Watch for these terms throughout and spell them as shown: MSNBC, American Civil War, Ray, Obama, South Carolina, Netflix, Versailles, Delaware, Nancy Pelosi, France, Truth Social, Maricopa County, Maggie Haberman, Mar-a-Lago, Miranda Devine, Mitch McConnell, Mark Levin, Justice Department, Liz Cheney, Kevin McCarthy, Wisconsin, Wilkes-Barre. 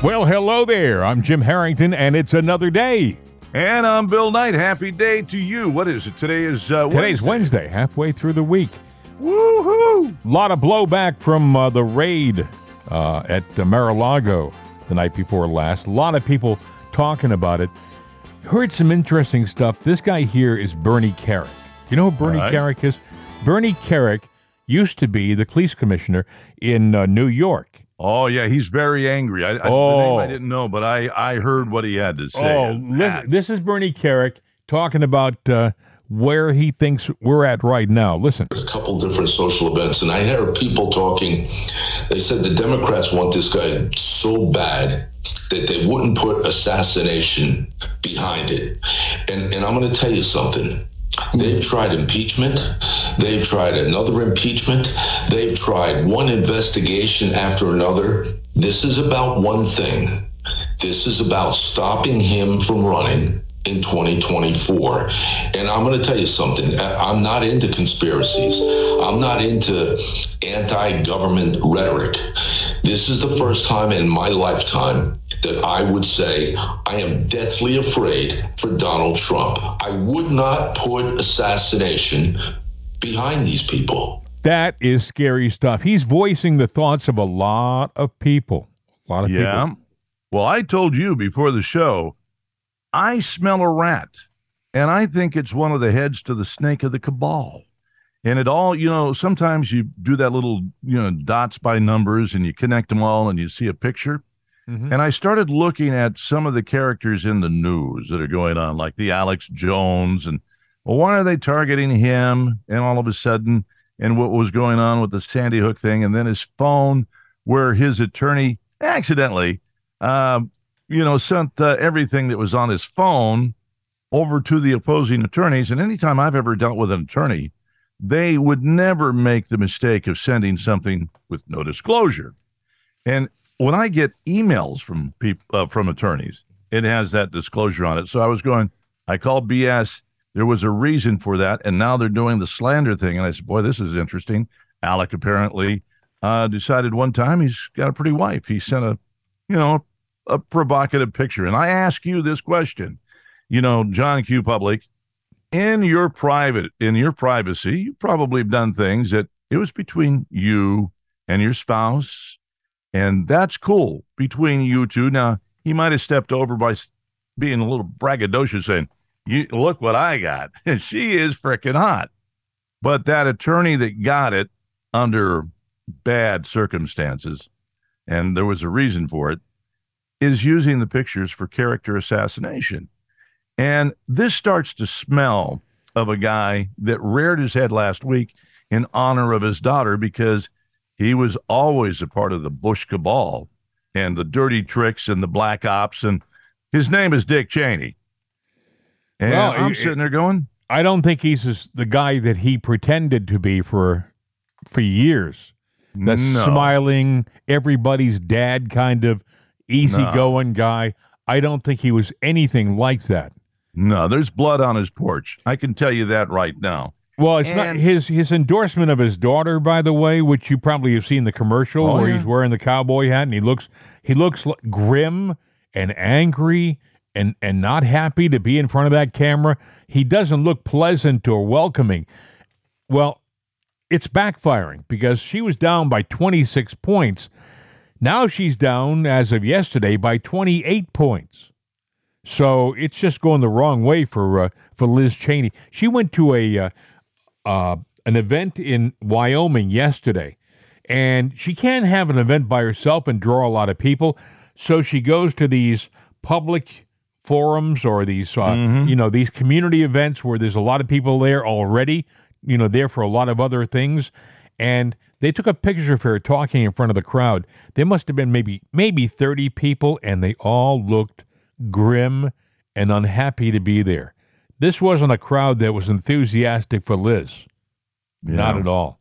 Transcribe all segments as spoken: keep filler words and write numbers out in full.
Well, hello there. I'm Jim Harrington, and it's another day. And I'm Bill Knight. Happy day to you. What is it? Today is uh, Today's Wednesday. Wednesday, halfway through the week. Woohoo! A lot of blowback from uh, the raid uh, at uh, Mar-a-Lago the night before last. A lot of people talking about it. Heard some interesting stuff. This guy here is Bernie Kerik. You know who Bernie right. Kerik is? Bernie Kerik used to be the police commissioner in uh, New York. Oh, yeah, he's very angry. I, I, oh. the name I didn't know, but I, I heard what he had to say. Oh, listen, this is Bernie Kerik talking about uh, where he thinks we're at right now. Listen. A couple different social events, and I heard people talking. They said the Democrats want this guy so bad that they wouldn't put assassination behind it. And, and I'm going to tell you something. They've tried impeachment. They've tried another impeachment. They've tried one investigation after another. This is about one thing. This is about stopping him from running in twenty twenty-four. And I'm going to tell you something. I'm not into conspiracies. I'm not into anti-government rhetoric. This is the first time in my lifetime that I would say I am deathly afraid for Donald Trump. I would not put assassination behind these people. That is scary stuff. He's voicing the thoughts of a lot of people. A lot of yeah. people. Well, I told you before the show, I smell a rat, and I think it's one of the heads to the snake of the cabal. And it all, you know, sometimes you do that little, you know, dots by numbers, and you connect them all, and you see a picture. Mm-hmm. And I started looking at some of the characters in the news that are going on, like the Alex Jones, and well, why are they targeting him? And all of a sudden, and what was going on with the Sandy Hook thing, and then his phone, where his attorney accidentally, uh, you know, sent uh, everything that was on his phone over to the opposing attorneys. And anytime I've ever dealt with an attorney, they would never make the mistake of sending something with no disclosure. And when I get emails from people, uh, from attorneys, it has that disclosure on it. So I was going, I called B S. There was a reason for that. And now they're doing the slander thing. And I said, boy, this is interesting. Alec apparently uh, decided one time he's got a pretty wife. He sent a, you know, a provocative picture. And I ask you this question, you know, John Q. Public, in your private, in your privacy, you probably have done things that it was between you and your spouse, and that's cool between you two. Now, he might have stepped over by being a little braggadocious, saying, "You look what I got. She is freaking hot." But that attorney that got it under bad circumstances, and there was a reason for it, is using the pictures for character assassination. And this starts to smell of a guy that reared his head last week in honor of his daughter, because he was always a part of the Bush cabal and the dirty tricks and the black ops. And his name is Dick Cheney. And well, I'm it, sitting there going, I don't think he's the guy that he pretended to be for, for years. That no. smiling, everybody's dad kind of easygoing no. guy. I don't think he was anything like that. No, there's blood on his porch. I can tell you that right now. Well, it's and not his his endorsement of his daughter, by the way, which you probably have seen the commercial oh, where yeah. he's wearing the cowboy hat, and he looks he looks grim and angry and and not happy to be in front of that camera. He doesn't look pleasant or welcoming. Well, it's backfiring, because she was down by twenty-six points. Now she's down, as of yesterday, by twenty-eight points. So it's just going the wrong way for uh, for Liz Cheney. She went to a uh, uh, an event in Wyoming yesterday, and she can't have an event by herself and draw a lot of people. So she goes to these public forums, or these uh, mm-hmm. you know, these community events where there's a lot of people there already, you know, there for a lot of other things, and they took a picture of her talking in front of the crowd. There must have been maybe maybe thirty people, and they all looked grim and unhappy to be there. This wasn't a crowd that was enthusiastic for Liz. Yeah. Not at all.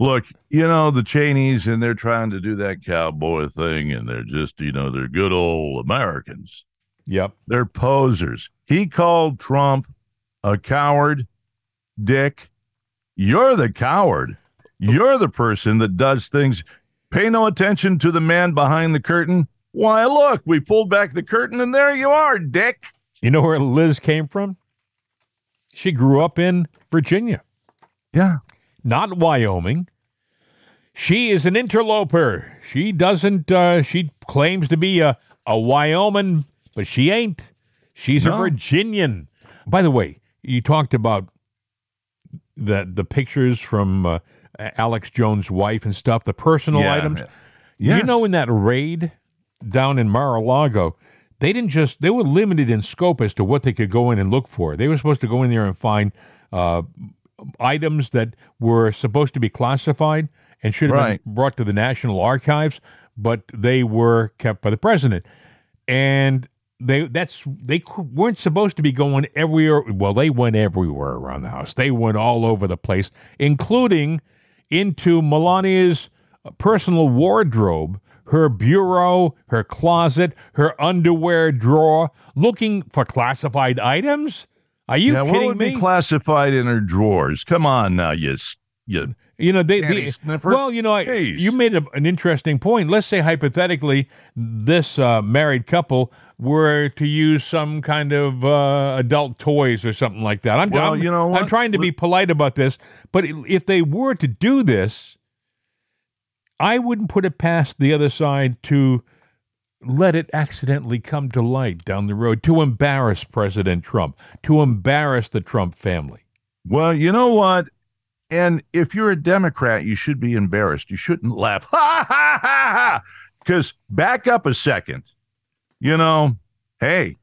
Look, you know, the Cheneys, and they're trying to do that cowboy thing, and they're just, you know, they're good old Americans. Yep. They're posers. He called Trump a coward. Dick, you're the coward. You're the person that does things. Pay no attention to the man behind the curtain. Why, look, we pulled back the curtain and there you are, Dick. You know where Liz came from? She grew up in Virginia. Yeah. Not Wyoming. She is an interloper. She doesn't, uh, she claims to be a, a Wyoming, but she ain't. She's no. a Virginian. By the way, you talked about the, the pictures from uh, Alex Jones' wife and stuff, the personal yeah, items. Yes. You know, in that raid down in Mar-a-Lago, they didn't just, they were limited in scope as to what they could go in and look for. They were supposed to go in there and find uh, items that were supposed to be classified and should have right. been brought to the National Archives, but they were kept by the president. And they that's they weren't supposed to be going everywhere. Well, they went everywhere around the house. They went all over the place, including into Melania's personal wardrobe, her bureau, her closet, her underwear drawer, looking for classified items? Are you yeah, kidding me? What would be classified in her drawers? Come on now, you... You, you know, they... they well, you know, I, you made a, an interesting point. Let's say, hypothetically, this uh, married couple were to use some kind of uh, adult toys or something like that. I'm, well, I'm, you know what? I'm trying to be polite about this, but if they were to do this, I wouldn't put it past the other side to let it accidentally come to light down the road, to embarrass President Trump, to embarrass the Trump family. Well, you know what? And if you're a Democrat, you should be embarrassed. You shouldn't laugh. Ha, ha, ha, ha. Because back up a second. You know, hey,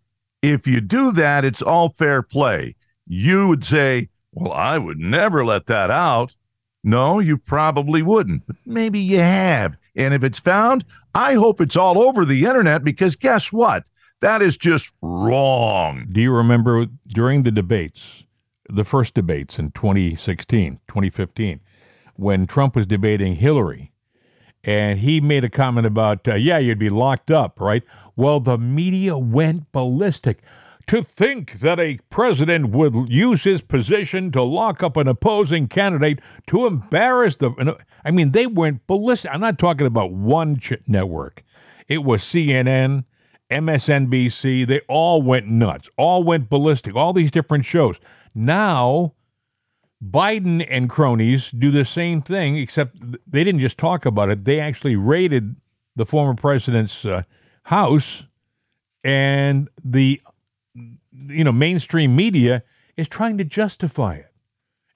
if you do that, it's all fair play. You would say, well, I would never let that out. No, you probably wouldn't, but maybe you have. And if it's found, I hope it's all over the internet, because guess what? That is just wrong. Do you remember during the debates, the first debates in twenty sixteen, twenty fifteen, when Trump was debating Hillary, and he made a comment about, uh, yeah, you'd be locked up, right? Well, the media went ballistic. To think that a president would use his position to lock up an opposing candidate to embarrass them. I mean, they went ballistic. I'm not talking about one ch- network. It was C N N, M S N B C. They all went nuts, all went ballistic, all these different shows. Now, Biden and cronies do the same thing, except they didn't just talk about it. They actually raided the former president's uh, house, and the you know, mainstream media is trying to justify it,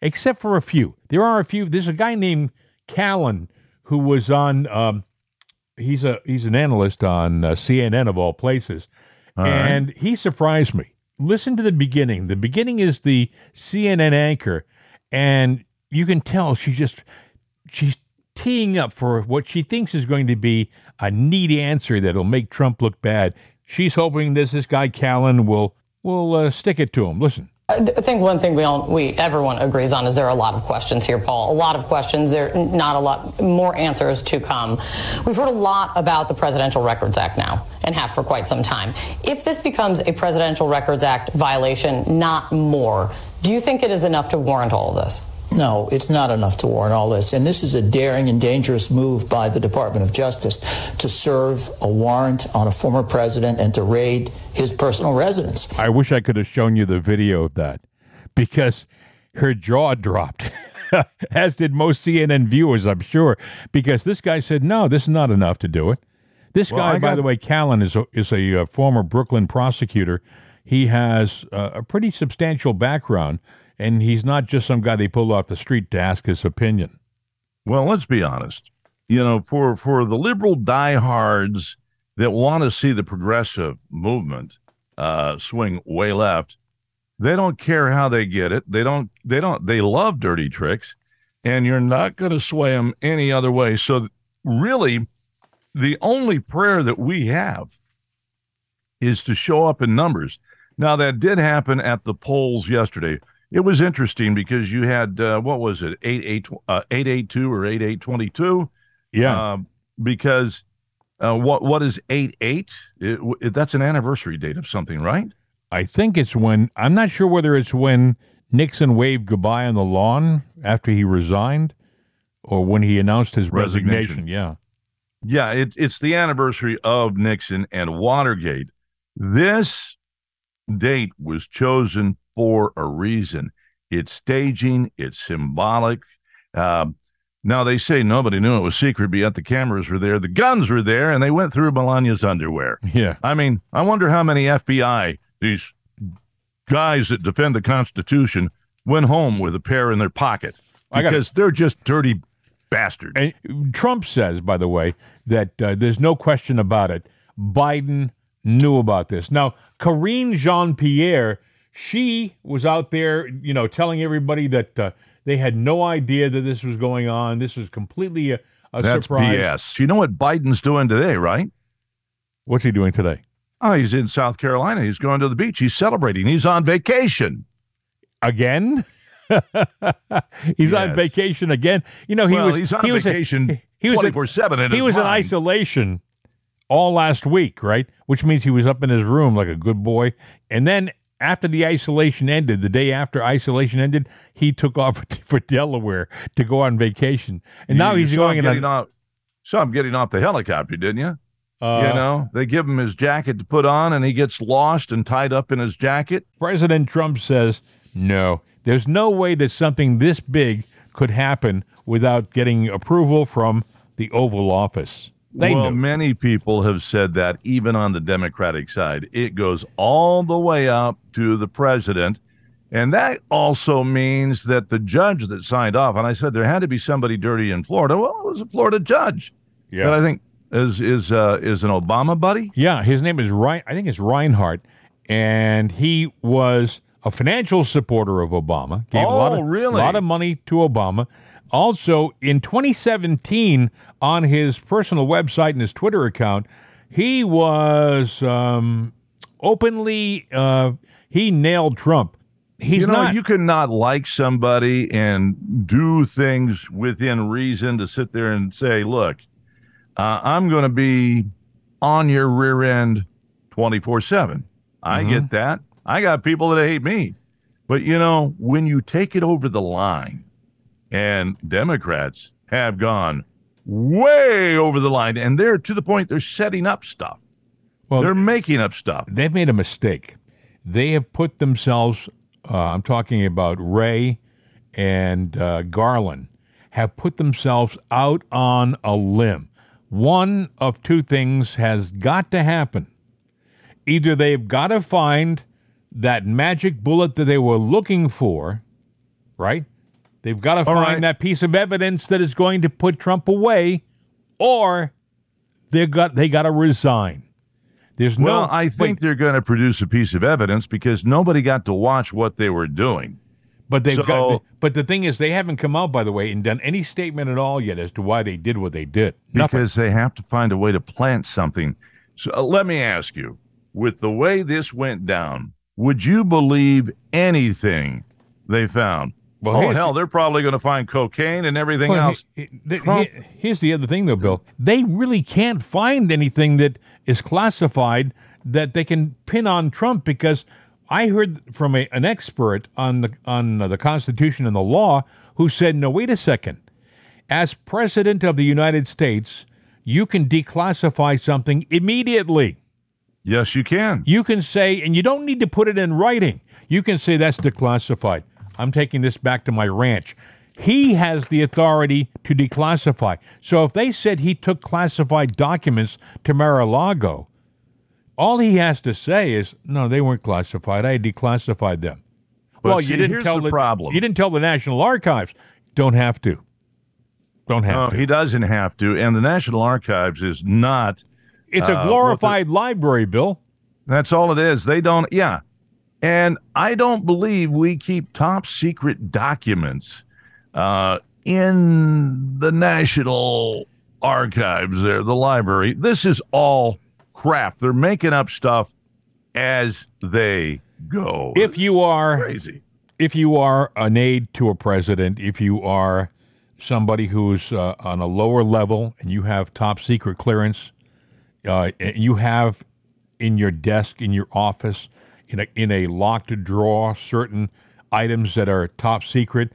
except for a few. There are a few. There's a guy named Callan who was on, um, he's a he's an analyst on uh, C N N of all places, all and right. he surprised me. Listen to the beginning. The beginning is the C N N anchor, and you can tell she just, she's teeing up for what she thinks is going to be a neat answer that'll make Trump look bad. She's hoping this this guy Callan will We'll uh, stick it to him. Listen. I think one thing we all, we everyone agrees on is there are a lot of questions here, Paul. A lot of questions. There are not a lot more answers to come. We've heard a lot about the Presidential Records Act now and have for quite some time. If this becomes a Presidential Records Act violation, not more, do you think it is enough to warrant all of this? No, it's not enough to warrant all this. And this is a daring and dangerous move by the Department of Justice to serve a warrant on a former president and to raid his personal residence. I wish I could have shown you the video of that, because her jaw dropped, as did most C N N viewers, I'm sure, because this guy said, no, this is not enough to do it. This well, guy, got- by the way, Callan, is a, is a uh, former Brooklyn prosecutor. He has uh, a pretty substantial background. And he's not just some guy they pulled off the street to ask his opinion. Well, let's be honest. You know, for, for the liberal diehards that want to see the progressive movement uh, swing way left, they don't care how they get it. They don't. They don't. They love dirty tricks, and you're not going to sway them any other way. So, really, the only prayer that we have is to show up in numbers. Now, that did happen at the polls yesterday. It was interesting because you had, uh, what was it, eight eight two or eight eight two two? Yeah. Uh, because uh, what what is eight eight? It, it, that's an anniversary date of something, right? I think it's when, I'm not sure whether it's when Nixon waved goodbye on the lawn after he resigned or when he announced his resignation. resignation. Yeah. Yeah, it, it's the anniversary of Nixon and Watergate. This date was chosen for a reason. It's staging. It's symbolic. Uh, now, they say nobody knew it was secret, but yet the cameras were there. The guns were there, and they went through Melania's underwear. Yeah. I mean, I wonder how many F B I, these guys that defend the Constitution, went home with a pair in their pocket. Because they're just dirty bastards. And Trump says, by the way, that uh, there's no question about it. Biden knew about this. Now, Karine Jean-Pierre, she was out there, you know, telling everybody that uh, they had no idea that this was going on. This was completely a, a That's surprise. That's B S. You know what Biden's doing today, right? What's he doing today? Oh, he's in South Carolina. He's going to the beach. He's celebrating. He's on vacation. Again? He's yes. on vacation again. You know, he well, was he's on he vacation was a, he was twenty-four seven in He was mind. in isolation all last week, right? Which means he was up in his room like a good boy. And then after the isolation ended, the day after isolation ended, he took off for Delaware to go on vacation. And you, now he's going in a, off, saw him getting off the helicopter, didn't you? Uh, you know, they give him his jacket to put on and he gets lost and tied up in his jacket. President Trump says, no, there's no way that something this big could happen without getting approval from the Oval Office. They well, knew. Many people have said that, even on the Democratic side. It goes all the way up to the president. And that also means that the judge that signed off, and I said there had to be somebody dirty in Florida. Well, it was a Florida judge. Yeah. That I think is is uh, is an Obama buddy. Yeah, his name is Rein- I think it's Reinhardt. And he was a financial supporter of Obama, gave oh, a lot of, really? lot of money to Obama. Also, in twenty seventeen, on his personal website and his Twitter account, he was um, openly, uh, he nailed Trump. He's you know, not, you cannot like somebody and do things within reason to sit there and say, look, uh, I'm going to be on your rear end twenty-four seven. I mm-hmm. get that. I got people that hate me. But, you know, when you take it over the line, and Democrats have gone way over the line, and they're to the point they're setting up stuff. Well, they're making up stuff. They've made a mistake. They have put themselves, uh, I'm talking about Ray and uh, Garland, have put themselves out on a limb. One of two things has got to happen. Either they've got to find that magic bullet that they were looking for, right? They've got to find right. that piece of evidence that is going to put Trump away, or they got they got to resign. There's well, no. I think wait. they're going to produce a piece of evidence because nobody got to watch what they were doing. But they've so, got. But the thing is, they haven't come out, by the way, and done any statement at all yet as to why they did what they did. Nothing. Because they have to find a way to plant something. So uh, let me ask you: with the way this went down, would you believe anything they found? Well, oh, hell, they're probably going to find cocaine and everything well, else. He, he, Trump, he, here's the other thing, though, Bill. They really can't find anything that is classified that they can pin on Trump, because I heard from a, an expert on the, on the Constitution and the law who said, no, wait a second. As president of the United States, you can declassify something immediately. Yes, you can. You can say, and you don't need to put it in writing. You can say that's declassified. I'm taking this back to my ranch. He has the authority to declassify. So if they said he took classified documents to Mar-a-Lago, all he has to say is, no, they weren't classified. I declassified them. But well, see, you didn't tell the, the problem. You didn't tell the National Archives. Don't have to. Don't have no, to. No, he doesn't have to. And the National Archives is not. It's a glorified uh, the, library, Bill. That's all it is. They don't, yeah. And I don't believe we keep top secret documents uh, in the National Archives there, the library. This is all crap. They're making up stuff as they go. If you are crazy, if you are an aide to a president, if you are somebody who's uh, on a lower level and you have top secret clearance, Uh, you have in your desk, in your office, in a in a locked drawer, certain items that are top secret.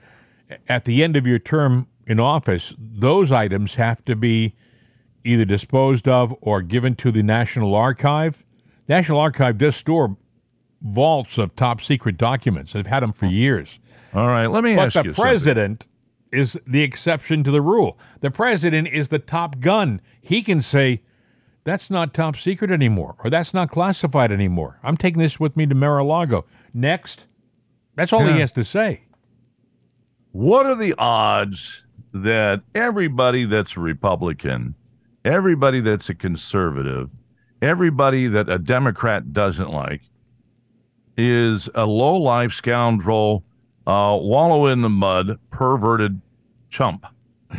At the end of your term in office, those items have to be either disposed of or given to the National Archive. National Archive does store vaults of top-secret documents. They've had them for years. All right, let me but ask you But the president something. is the exception to the rule. The president is the top gun. He can say, that's not top secret anymore, or that's not classified anymore. I'm taking this with me to Mar-a-Lago. Next. That's all yeah. he has to say. What are the odds that everybody that's a Republican, everybody that's a conservative, everybody that a Democrat doesn't like, is a low-life scoundrel, uh, wallow-in-the-mud, perverted chump?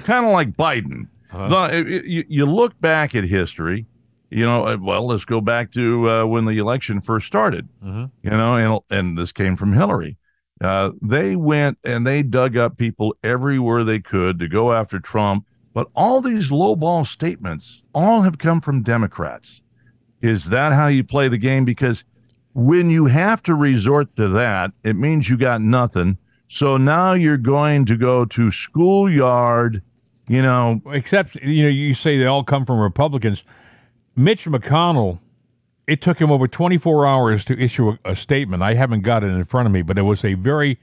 Kind of like Biden. Uh-huh. The, you, you look back at history, you know, well, let's go back to uh, when the election first started, uh-huh. you know, and, and this came from Hillary. Uh, they went and they dug up people everywhere they could to go after Trump. But all these lowball statements all have come from Democrats. Is that how you play the game? Because when you have to resort to that, it means you got nothing. So now you're going to go to schoolyard, you know. Except, you know, you say they all come from Republicans. Mitch McConnell, it took him over twenty-four hours to issue a, a statement. I haven't got it in front of me, but it was a very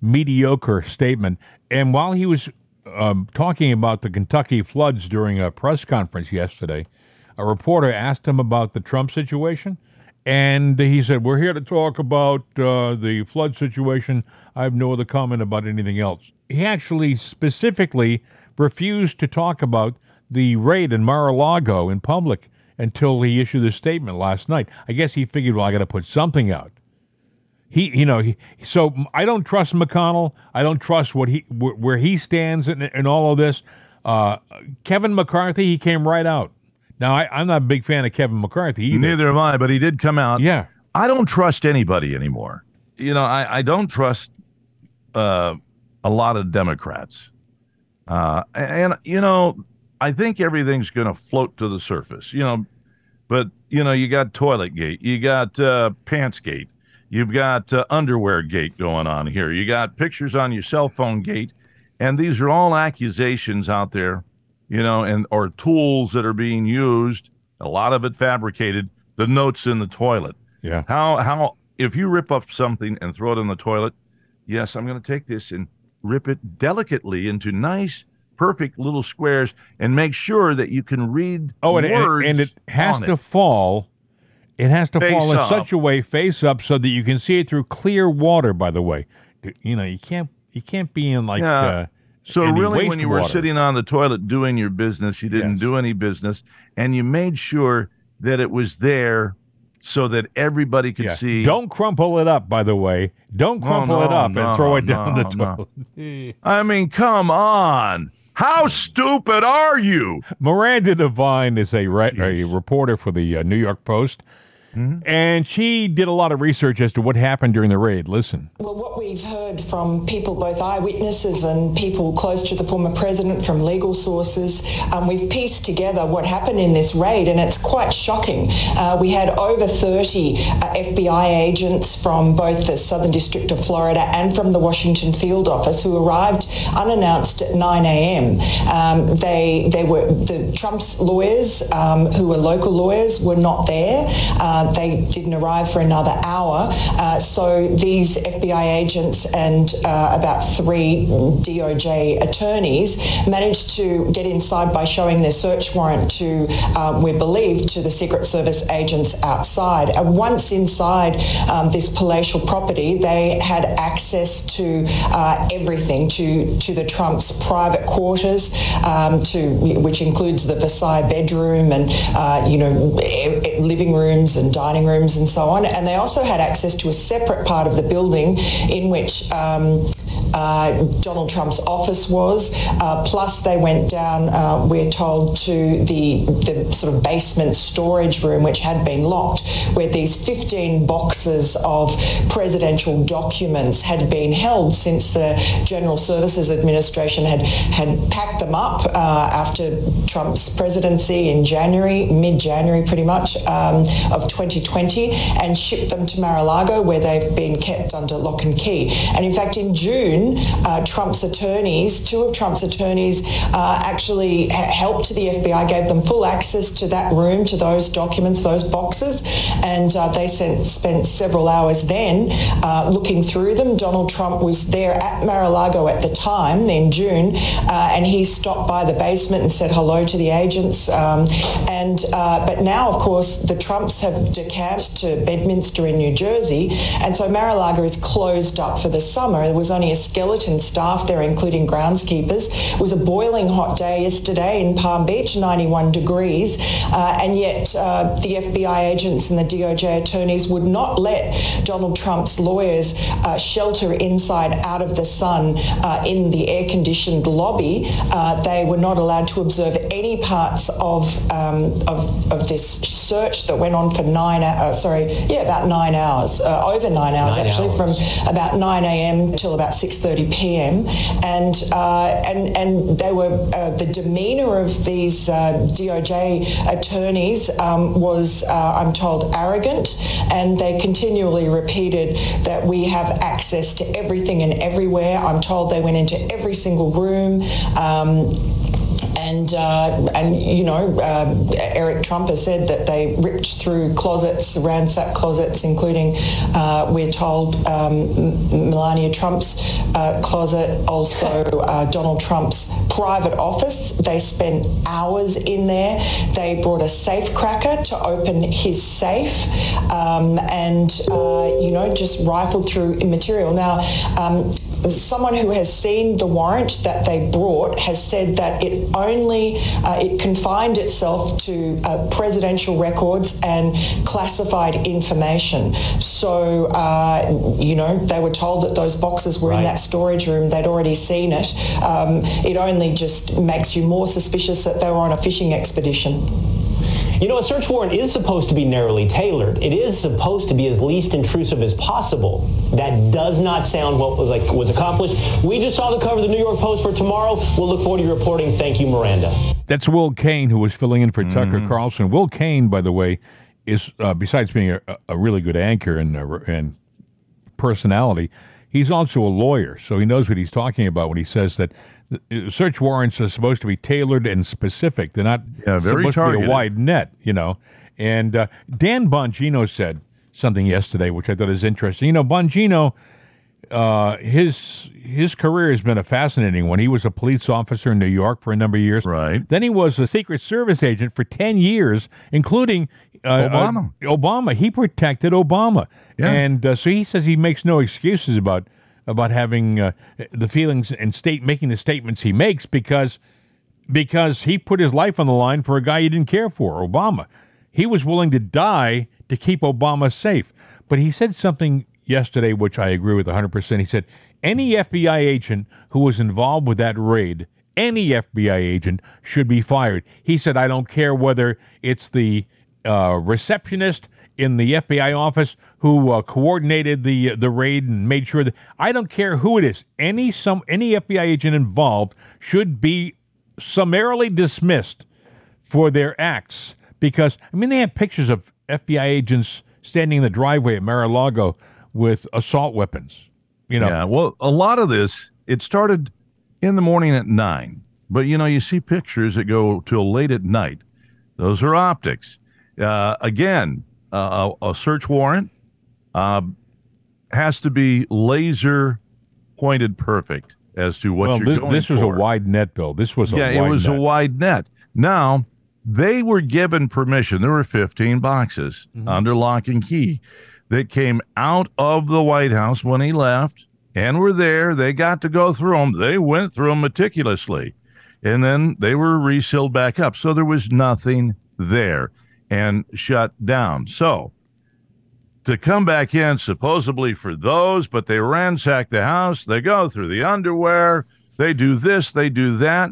mediocre statement. And while he was um, talking about the Kentucky floods during a press conference yesterday, a reporter asked him about the Trump situation. And he said, we're here to talk about uh, the flood situation. I have no other comment about anything else. He actually specifically refused to talk about the raid in Mar-a-Lago in public until he issued his statement last night. I guess he figured, well, I got to put something out. He, you know, he, so I don't trust McConnell. I don't trust what he wh- where he stands in, in all of this. Uh, Kevin McCarthy, he came right out. Now, I, I'm not a big fan of Kevin McCarthy either. Neither am I, but he did come out. Yeah. I don't trust anybody anymore. You know, I, I don't trust uh, a lot of Democrats. Uh, and, you know, I think everything's going to float to the surface, you know. But, you know, you got Toiletgate. You got uh, Pantsgate. You've got uh, Underweargate going on here. You got pictures on your cell phone gate. And these are all accusations out there. You know, and or tools that are being used, a lot of it fabricated, the notes in the toilet. Yeah. How, how if you rip up something and throw it in the toilet, yes, I'm going to take this and rip it delicately into nice, perfect little squares and make sure that you can read oh, and, words and, and it has to it. fall. It has to face fall in up. such a way, face up, so that you can see it through clear water, by the way. You know, you can't, you can't be in like... Yeah. Uh, So really, when you water. were sitting on the toilet doing your business, you didn't yes. do any business, and you made sure that it was there so that everybody could yes. see. Don't crumple it up, by the way. Don't crumple no, no, it up no, and throw it no, down no, the toilet. No. I mean, come on. How stupid are you? Miranda Devine is a, re- a reporter for the uh, New York Post. Mm-hmm. And she did a lot of research as to what happened during the raid. Listen. Well, what we've heard from people, both eyewitnesses and people close to the former president, from legal sources, um, we've pieced together what happened in this raid, and it's quite shocking. Uh, we had over thirty uh, F B I agents from both the Southern District of Florida and from the Washington Field Office who arrived unannounced at nine a.m. Um, they, they were the Trump's lawyers, um, who were local lawyers, were not there. Um, They didn't arrive for another hour. Uh, so these F B I agents and uh, about three D O J attorneys managed to get inside by showing their search warrant to, uh, we're believed, to the Secret Service agents outside. And once inside um, this palatial property, they had access to uh, everything, to, to the Trump's private quarters, um, to which includes the Versailles bedroom and, uh, you know, living rooms and dining rooms and so on. And they also had access to a separate part of the building in which um, uh, Donald Trump's office was. Uh, plus they went down, uh, we're told, to the, the sort of basement storage room, which had been locked, where these fifteen boxes of presidential documents had been held since the General Services Administration had, had packed them up uh, after Trump's presidency in January, mid-January pretty much, um, of twenty twenty, and shipped them to Mar-a-Lago, where they've been kept under lock and key. And in fact, in June, Levin, uh, Trump's attorneys, two of Trump's attorneys uh, actually helped the F B I, gave them full access to that room, to those documents, those boxes, and uh, they sent, spent several hours then uh, looking through them. Donald Trump was there at Mar-a-Lago at the time, in June, uh, and he stopped by the basement and said hello to the agents. Um, and uh, but now, of course, the Trumps have decamped to Bedminster in New Jersey, and so Mar-a-Lago is closed up for the summer. There was only a skeleton staff there, including groundskeepers. It was a boiling hot day yesterday in Palm Beach, ninety-one degrees, uh, and yet uh, the F B I agents and the D O J attorneys would not let Donald Trump's lawyers uh, shelter inside out of the sun uh, in the air-conditioned lobby. Uh, they were not allowed to observe any parts of um, of, of this search that went on for nine uh, sorry, yeah, about nine hours, uh, over nine hours nine actually, hours. From about nine a m till about six thirty p m and uh, and and they were uh, the demeanour of these uh, D O J attorneys um, was, uh, I'm told, arrogant, and they continually repeated that we have access to everything and everywhere. I'm told they went into every single room. Um, And, uh, and you know, uh, Eric Trump has said that they ripped through closets, ransacked closets, including, uh, we're told, um, Melania Trump's uh, closet, also uh, Donald Trump's private office. They spent hours in there. They brought a safe cracker to open his safe um, and, uh, you know, just rifled through immaterial. Now, um, someone who has seen the warrant that they brought has said that it only, uh, it confined itself to uh, presidential records and classified information. So, uh, you know, they were told that those boxes were right in that storage room. They'd already seen it. Um, it only just makes you more suspicious that they were on a fishing expedition. You know, a search warrant is supposed to be narrowly tailored. It is supposed to be as least intrusive as possible. That does not sound what was like was accomplished. We just saw the cover of the New York Post for tomorrow. We'll look forward to your reporting. Thank you, Miranda. That's Will Cain, who was filling in for mm-hmm. Tucker Carlson. Will Cain, by the way, is uh, besides being a, a really good anchor and uh, and personality, he's also a lawyer, so he knows what he's talking about when he says that search warrants are supposed to be tailored and specific. They're not yeah, very supposed targeted. To be a wide net, you know. And uh, Dan Bongino said something yesterday, which I thought is interesting. You know, Bongino, uh, his his career has been a fascinating one. He was a police officer in New York for a number of years. Right. Then he was a Secret Service agent for ten years, including uh, Obama. Uh, Obama. He protected Obama. Yeah. And uh, so he says he makes no excuses about about having uh, the feelings and state making the statements he makes because because he put his life on the line for a guy he didn't care for, Obama. He was willing to die to keep Obama safe. But he said something yesterday, which I agree with one hundred percent. He said, any F B I agent who was involved with that raid, any F B I agent should be fired. He said, I don't care whether it's the uh, receptionist in the F B I office who uh, coordinated the the raid and made sure that I don't care who it is, any some any F B I agent involved should be summarily dismissed for their acts. Because I mean, they have pictures of F B I agents standing in the driveway at Mar-a-Lago with assault weapons. You know, yeah. Well, a lot of this, it started in the morning at nine, but you know, you see pictures that go till late at night. Those are optics. Uh, again. Uh, a, a search warrant uh, has to be laser pointed perfect as to what well, you're this, going this was for. A wide net, Bill. This was a yeah, wide net. Yeah, it was net. a wide net. Now, they were given permission. There were fifteen boxes mm-hmm. under lock and key that came out of the White House when he left and were there. They got to go through them. They went through them meticulously, and then they were resealed back up. So there was nothing there and shut down. So to come back in supposedly for those, but they ransack the house, they go through the underwear, they do this, they do that.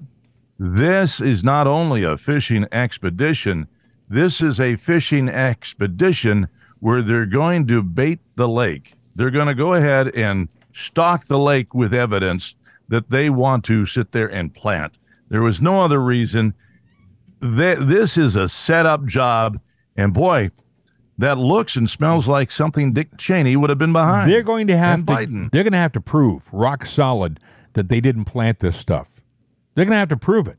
This is not only a fishing expedition, this is a fishing expedition where they're going to bait the lake. They're going to go ahead and stock the lake with evidence that they want to sit there and plant. There was no other reason. This is a setup job, and boy, that looks and smells like something Dick Cheney would have been behind. They're going to have to, Biden. They're going to have to prove rock solid that they didn't plant this stuff. They're going to have to prove it.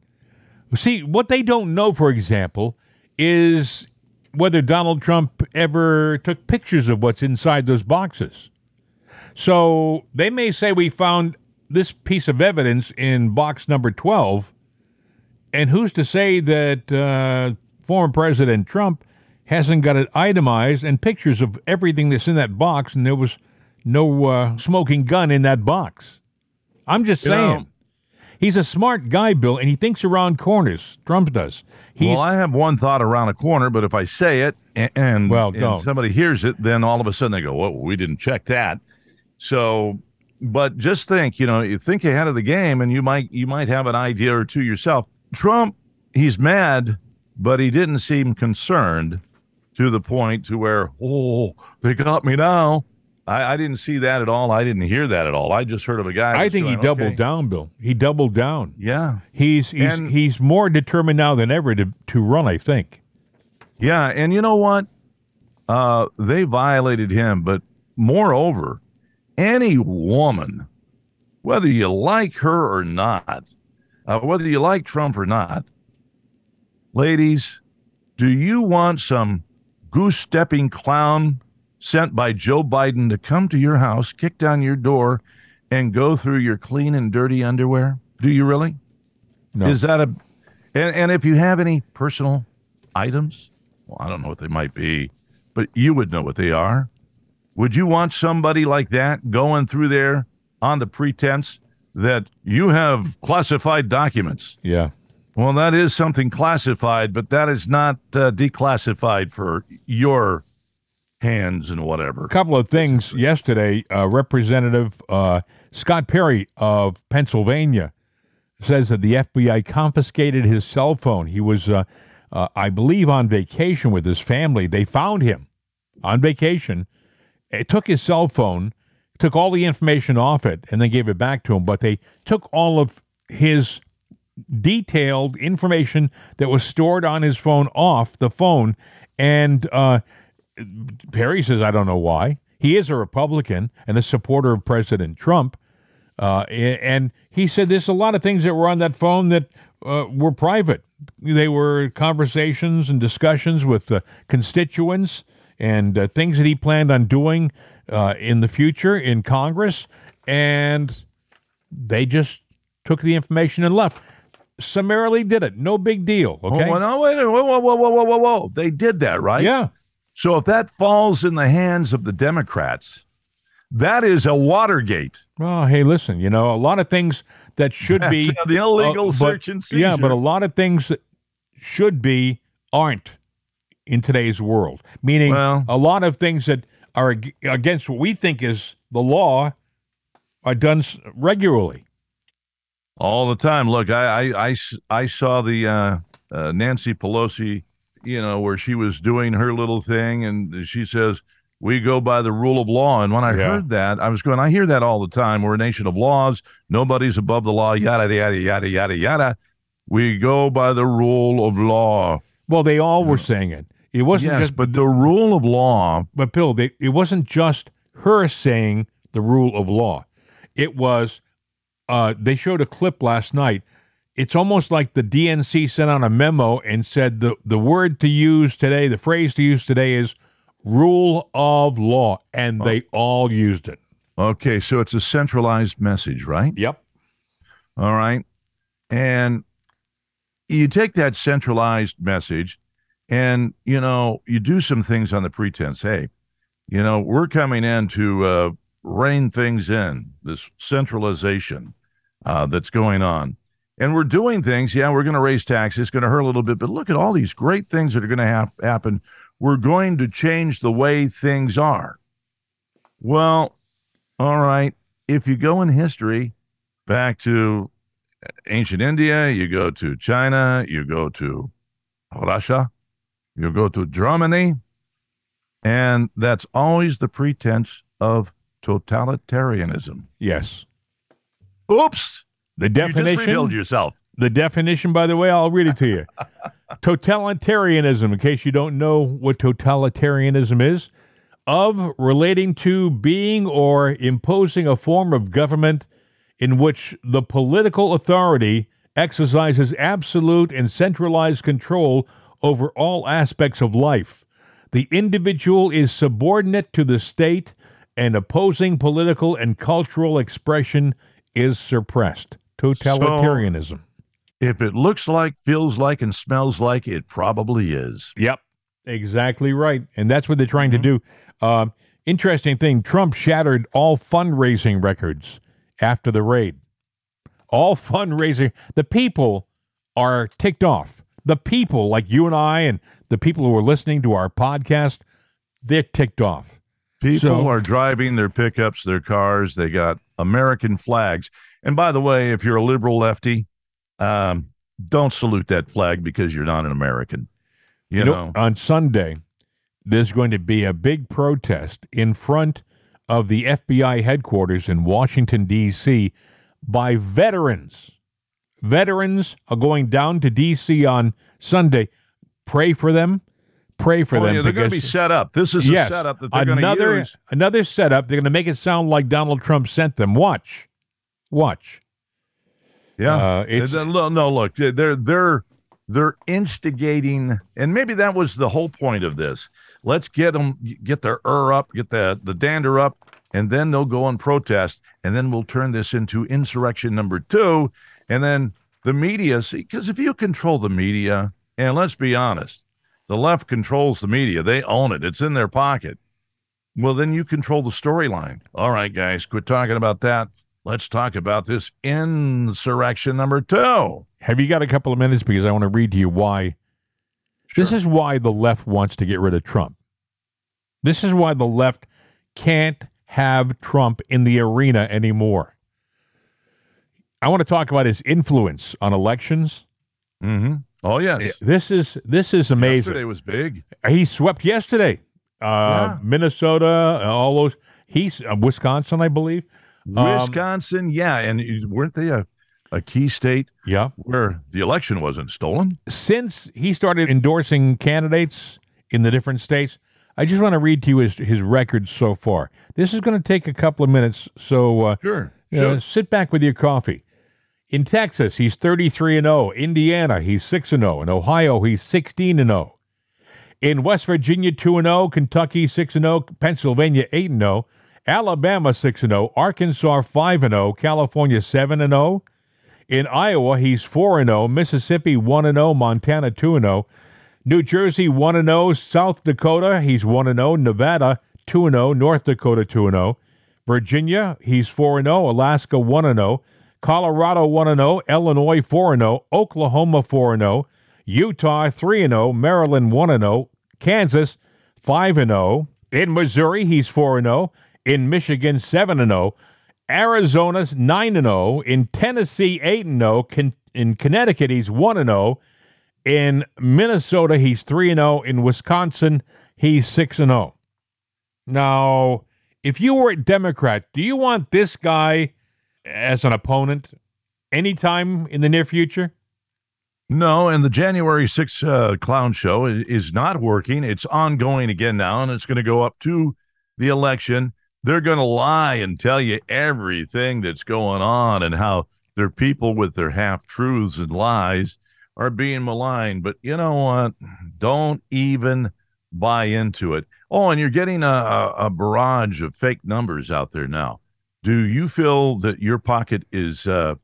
See, what they don't know, for example, is whether Donald Trump ever took pictures of what's inside those boxes. So they may say we found this piece of evidence in box number twelve, and who's to say that uh, former President Trump hasn't got it itemized and pictures of everything that's in that box, and there was no uh, smoking gun in that box. I'm just you saying. Know, He's a smart guy, Bill, and he thinks around corners. Trump does. He's, well, I have one thought around a corner, but if I say it and, and, well, and somebody hears it, then all of a sudden they go, well, we didn't check that. So, but just think, you know, you think ahead of the game, and you might you might have an idea or two yourself. Trump, he's mad, but he didn't seem concerned to the point to where, oh, they got me now. I, I didn't see that at all. I didn't hear that at all. I just heard of a guy. I think going, he doubled okay. down, Bill. He doubled down. Yeah. He's he's and, he's more determined now than ever to, to run, I think. Yeah, and you know what? Uh, they violated him, but moreover, any woman, whether you like her or not, uh, whether you like Trump or not, ladies, do you want some goose-stepping clown sent by Joe Biden to come to your house, kick down your door, and go through your clean and dirty underwear? Do you really? No. Is that a... And, and if you have any personal items, well, I don't know what they might be, but you would know what they are. Would you want somebody like that going through there on the pretense that you have classified documents? Yeah. Well, that is something classified, but that is not uh, declassified for your hands and whatever. A couple of things yesterday. Uh, Representative uh, Scott Perry of Pennsylvania says that the F B I confiscated his cell phone. He was, uh, uh, I believe, on vacation with his family. They found him on vacation. It took his cell phone, took all the information off it, and then gave it back to him. But they took all of his detailed information that was stored on his phone off the phone. And uh, Perry says, I don't know why. He is a Republican and a supporter of President Trump. Uh, and he said there's a lot of things that were on that phone that uh, were private. They were conversations and discussions with uh, constituents and uh, things that he planned on doing uh, in the future in Congress. And they just took the information and left. Summarily did it. No big deal. Okay. Whoa, whoa, whoa, whoa, whoa, whoa, whoa. They did that, right? Yeah. So if that falls in the hands of the Democrats, that is a Watergate. Well, hey, listen, you know, a lot of things that should That's be the illegal uh, search but, and seizure. Yeah, but a lot of things that should be aren't in today's world. Meaning, well, a lot of things that are ag- against what we think is the law are done regularly, all the time. Look, I I, I, I saw the uh, uh, Nancy Pelosi, you know, where she was doing her little thing, and she says, we go by the rule of law. And when I yeah. heard that, I was going, I hear that all the time. We're a nation of laws. Nobody's above the law, yada, yada, yada, yada, yada. We go by the rule of law. Well, they all were saying it. It wasn't yes, just... but the rule of law... But, Bill, they, it wasn't just her saying the rule of law. It was... Uh, they showed a clip last night. It's almost like the D N C sent out a memo and said the, the word to use today, the phrase to use today is rule of law, and they all used it. Okay, so it's a centralized message, right? Yep. All right. And you take that centralized message and, you know, you do some things on the pretense, hey, you know, we're coming in to uh, rein things in, this centralization uh, that's going on. And we're doing things, yeah, we're going to raise taxes, going to hurt a little bit, but look at all these great things that are going to ha- happen. We're going to change the way things are. Well, all right, if you go in history back to ancient India, you go to China, you go to Russia, you go to Germany, and that's always the pretense of totalitarianism. Yes. Oops. The definition, you just revealed yourself. The definition, by the way, I'll read it to you. Totalitarianism, in case you don't know what totalitarianism is, of relating to being or imposing a form of government in which the political authority exercises absolute and centralized control over all aspects of life. The individual is subordinate to the state, and opposing political and cultural expression is suppressed. Totalitarianism. So, if it looks like, feels like, and smells like, it probably is. Yep, exactly right. And that's what they're trying mm-hmm. to do. Uh, interesting thing, Trump shattered all fundraising records after the raid. All fundraising. The people are ticked off. The people, like you and I, and the people who are listening to our podcast, they're ticked off. People so, are driving their pickups, their cars. They got American flags. And by the way, if you're a liberal lefty, um, don't salute that flag because you're not an American. You, you know, know, on Sunday, there's going to be a big protest in front of the F B I headquarters in Washington, D C by veterans. Veterans are going down to D C on Sunday. Pray for them. Pray for oh, them. Yeah, they're going to be set up. This is yes, a setup that they're going to use. Another setup. They're going to make it sound like Donald Trump sent them. Watch. Watch. Yeah. Uh, it's, no, no, look, they're, they're, they're instigating, and maybe that was the whole point of this. Let's get them, get their ur up, get the, the dander up, and then they'll go and protest, and then we'll turn this into insurrection number two, and then the media, see, because if you control the media, and let's be honest, the left controls the media. They own it. It's in their pocket. Well, then you control the storyline. All right, guys, quit talking about that. Let's talk about this insurrection number two. Have you got a couple of minutes? Because I want to read to you why. Sure. This is why the left wants to get rid of Trump. This is why the left can't have Trump in the arena anymore. I want to talk about his influence on elections. Mm-hmm. Oh, yes. This is this is amazing. Yesterday was big. He swept yesterday. Uh, yeah. Minnesota, all those. He's uh, Wisconsin, I believe. Wisconsin, um, yeah, and weren't they a, a key state yeah. where the election wasn't stolen? Since he started endorsing candidates in the different states, I just want to read to you his, his record so far. This is going to take a couple of minutes, so uh, sure. sure. Know, sit back with your coffee. In Texas, he's thirty-three and oh. Indiana, he's six and oh. In Ohio, he's sixteen and oh. In West Virginia, two and oh. Kentucky, six and oh. Pennsylvania, eight and oh. Alabama, six and oh. Arkansas, five and oh. California, seven and oh. In Iowa, he's four and oh. Mississippi, one and oh. Montana, two and oh. New Jersey, one and oh. South Dakota, he's one and oh. Nevada, two and oh. North Dakota, two and oh. Virginia, he's four and oh. Alaska, one and oh. Colorado one and oh, Illinois four and oh, Oklahoma four and oh, Utah three and oh, Maryland one and oh, Kansas five and oh. In Missouri, he's four and oh. In Michigan, seven and oh. Arizona, nine and oh. In Tennessee, eight and oh. In Connecticut, he's one and oh. In Minnesota, he's three and oh. In Wisconsin, he's six and oh. Now, if you were a Democrat, do you want this guy as an opponent anytime in the near future? No, and the January sixth uh, clown show is, is not working. It's ongoing again now, and it's going to go up to the election. They're going to lie and tell you everything that's going on and how their people with their half-truths and lies are being maligned. But you know what? Don't even buy into it. Oh, and you're getting a, a barrage of fake numbers out there now. Do you feel that your pocket is uh,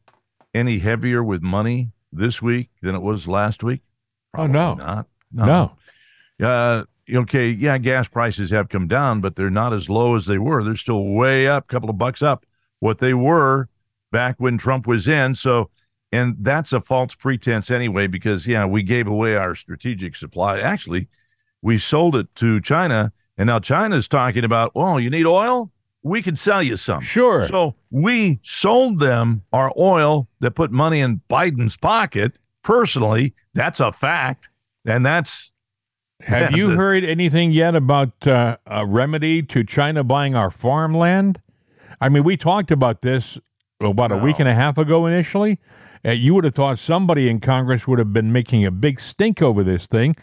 any heavier with money this week than it was last week? Probably oh, no. Not. No. no. Uh, okay, yeah, gas prices have come down, but they're not as low as they were. They're still way up, a couple of bucks up, what they were back when Trump was in. So, and that's a false pretense anyway, because, yeah, we gave away our strategic supply. Actually, we sold it to China, and now China's talking about, oh, you need oil? We could sell you some. Sure. So we sold them our oil that put money in Biden's pocket. Personally, that's a fact. And that's. Have yeah, you the, heard anything yet about uh, a remedy to China buying our farmland? I mean, we talked about this about no. a week and a half ago initially, Uh, you would have thought somebody in Congress would have been making a big stink over this thing.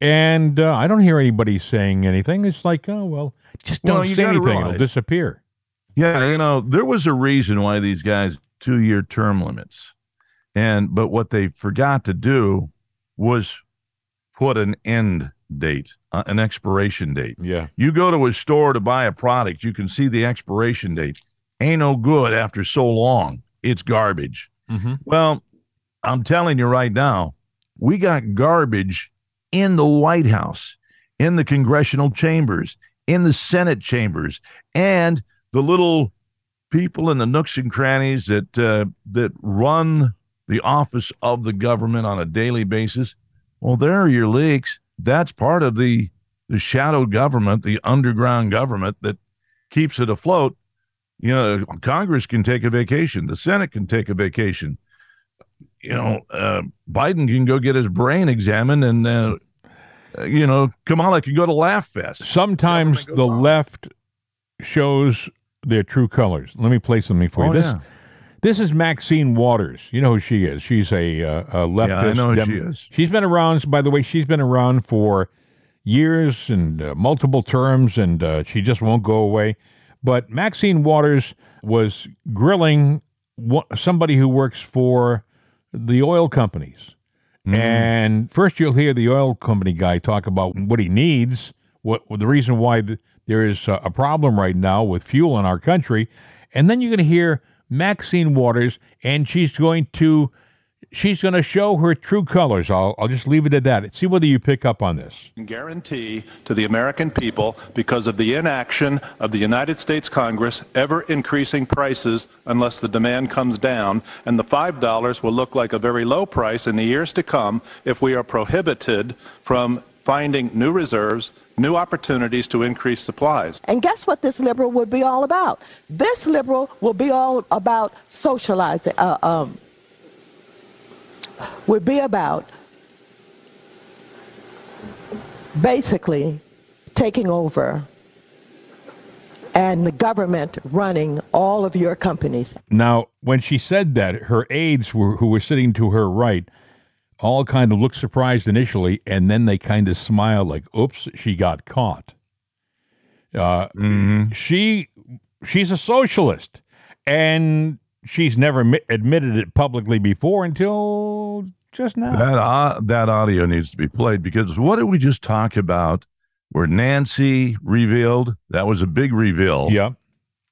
And uh, I don't hear anybody saying anything. It's like, oh, well, just don't well, say anything. It'll disappear. Yeah, you know, there was a reason why these guys two-year term limits. And but what they forgot to do was put an end date, uh, an expiration date. Yeah. You go to a store to buy a product, you can see the expiration date. Ain't no good after so long. It's garbage. Mm-hmm. Well, I'm telling you right now, we got garbage in the White House, in the congressional chambers, in the Senate chambers, and the little people in the nooks and crannies that uh, that run the office of the government on a daily basis. Well, there are your leaks. That's part of the, the shadow government, the underground government that keeps it afloat. You know, Congress can take a vacation. The Senate can take a vacation. You know, uh, Biden can go get his brain examined, and, uh, you know, Kamala can go to Laugh Fest. Sometimes the on. left shows their true colors. Let me play something for you. Oh, this, yeah. This is Maxine Waters. You know who she is. She's a, uh, a leftist. Yeah, I know who dem- she is. She's been around, by the way, she's been around for years and uh, multiple terms, and uh, she just won't go away. But Maxine Waters was grilling somebody who works for the oil companies. Mm. And first you'll hear the oil company guy talk about what he needs, what the reason why th- there is a problem right now with fuel in our country. And then you're going to hear Maxine Waters, and she's going to she's going to show her true colors. I'll, I'll just leave it at that. See whether you pick up on this. Guarantee to the American people, because of the inaction of the United States Congress, ever increasing prices unless the demand comes down, and the five dollars will look like a very low price in the years to come if we are prohibited from finding new reserves, new opportunities to increase supplies. And guess what this liberal would be all about? This liberal will be all about socializing, uh, um, would be about basically taking over and the government running all of your companies. Now, when she said that, her aides were, who were sitting to her right, all kind of looked surprised initially, and then they kind of smiled like, oops, she got caught. Uh, mm-hmm. She she's a socialist, and she's never mi- admitted it publicly before until just now. That, uh, that audio needs to be played, because what did we just talk about where Nancy revealed? That was a big reveal. Yeah.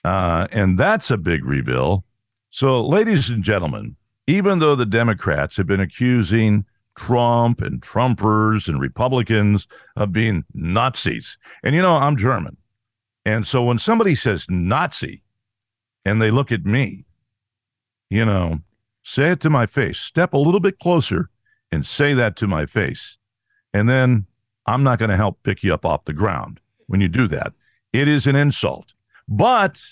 Uh, and that's a big reveal. So, ladies and gentlemen, even though the Democrats have been accusing Trump and Trumpers and Republicans of being Nazis, and you know, I'm German, and so when somebody says Nazi and they look at me, you know, say it to my face, step a little bit closer and say that to my face, and then I'm not going to help pick you up off the ground when you do that. It is an insult, but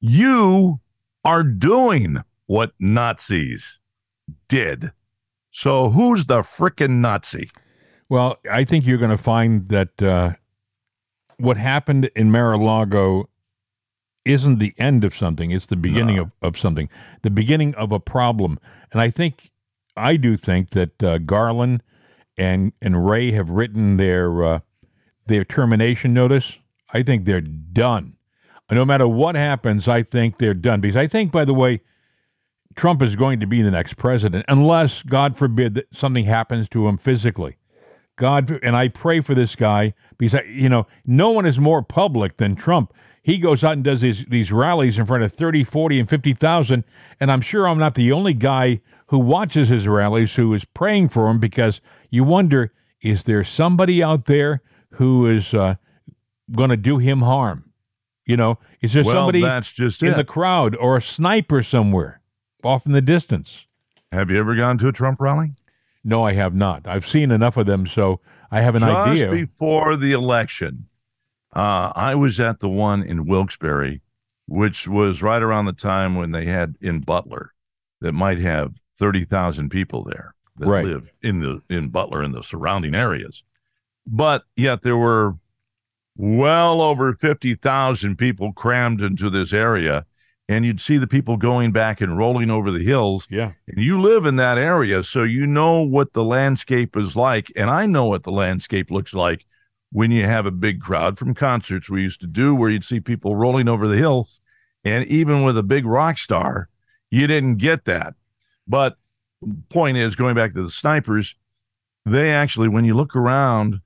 you are doing what Nazis did. So who's the frickin' Nazi? Well, I think you're going to find that uh, what happened in Mar-a-Lago isn't the end of something. It's the beginning no. of, of something, the beginning of a problem. And I think, I do think that uh, Garland and, and Ray have written their, uh, their termination notice. I think they're done. No matter what happens, I think they're done. Because I think, by the way, Trump is going to be the next president, unless, God forbid, that something happens to him physically. God, and I pray for this guy, because, I, you know, no one is more public than Trump. He goes out and does these, these rallies in front of thirty, forty, and fifty thousand, and I'm sure I'm not the only guy who watches his rallies who is praying for him, because you wonder, is there somebody out there who is uh, going to do him harm? You know, is there well, somebody that's just in it. the crowd, or a sniper somewhere off in the distance? Have you ever gone to a Trump rally? No, I have not. I've seen enough of them, so I have an Just idea. Just before the election, uh, I was at the one in Wilkes-Barre, which was right around the time when they had in Butler that might have thirty thousand people there that right. live in the in Butler and the surrounding areas. But yet there were well over fifty thousand people crammed into this area. and you'd see the people going back and rolling over the hills. Yeah. And you live in that area, so you know what the landscape is like. And I know what the landscape looks like when you have a big crowd from concerts we used to do, where you'd see people rolling over the hills. And even with a big rock star, you didn't get that. But the point is, going back to the snipers, they actually, when you look around,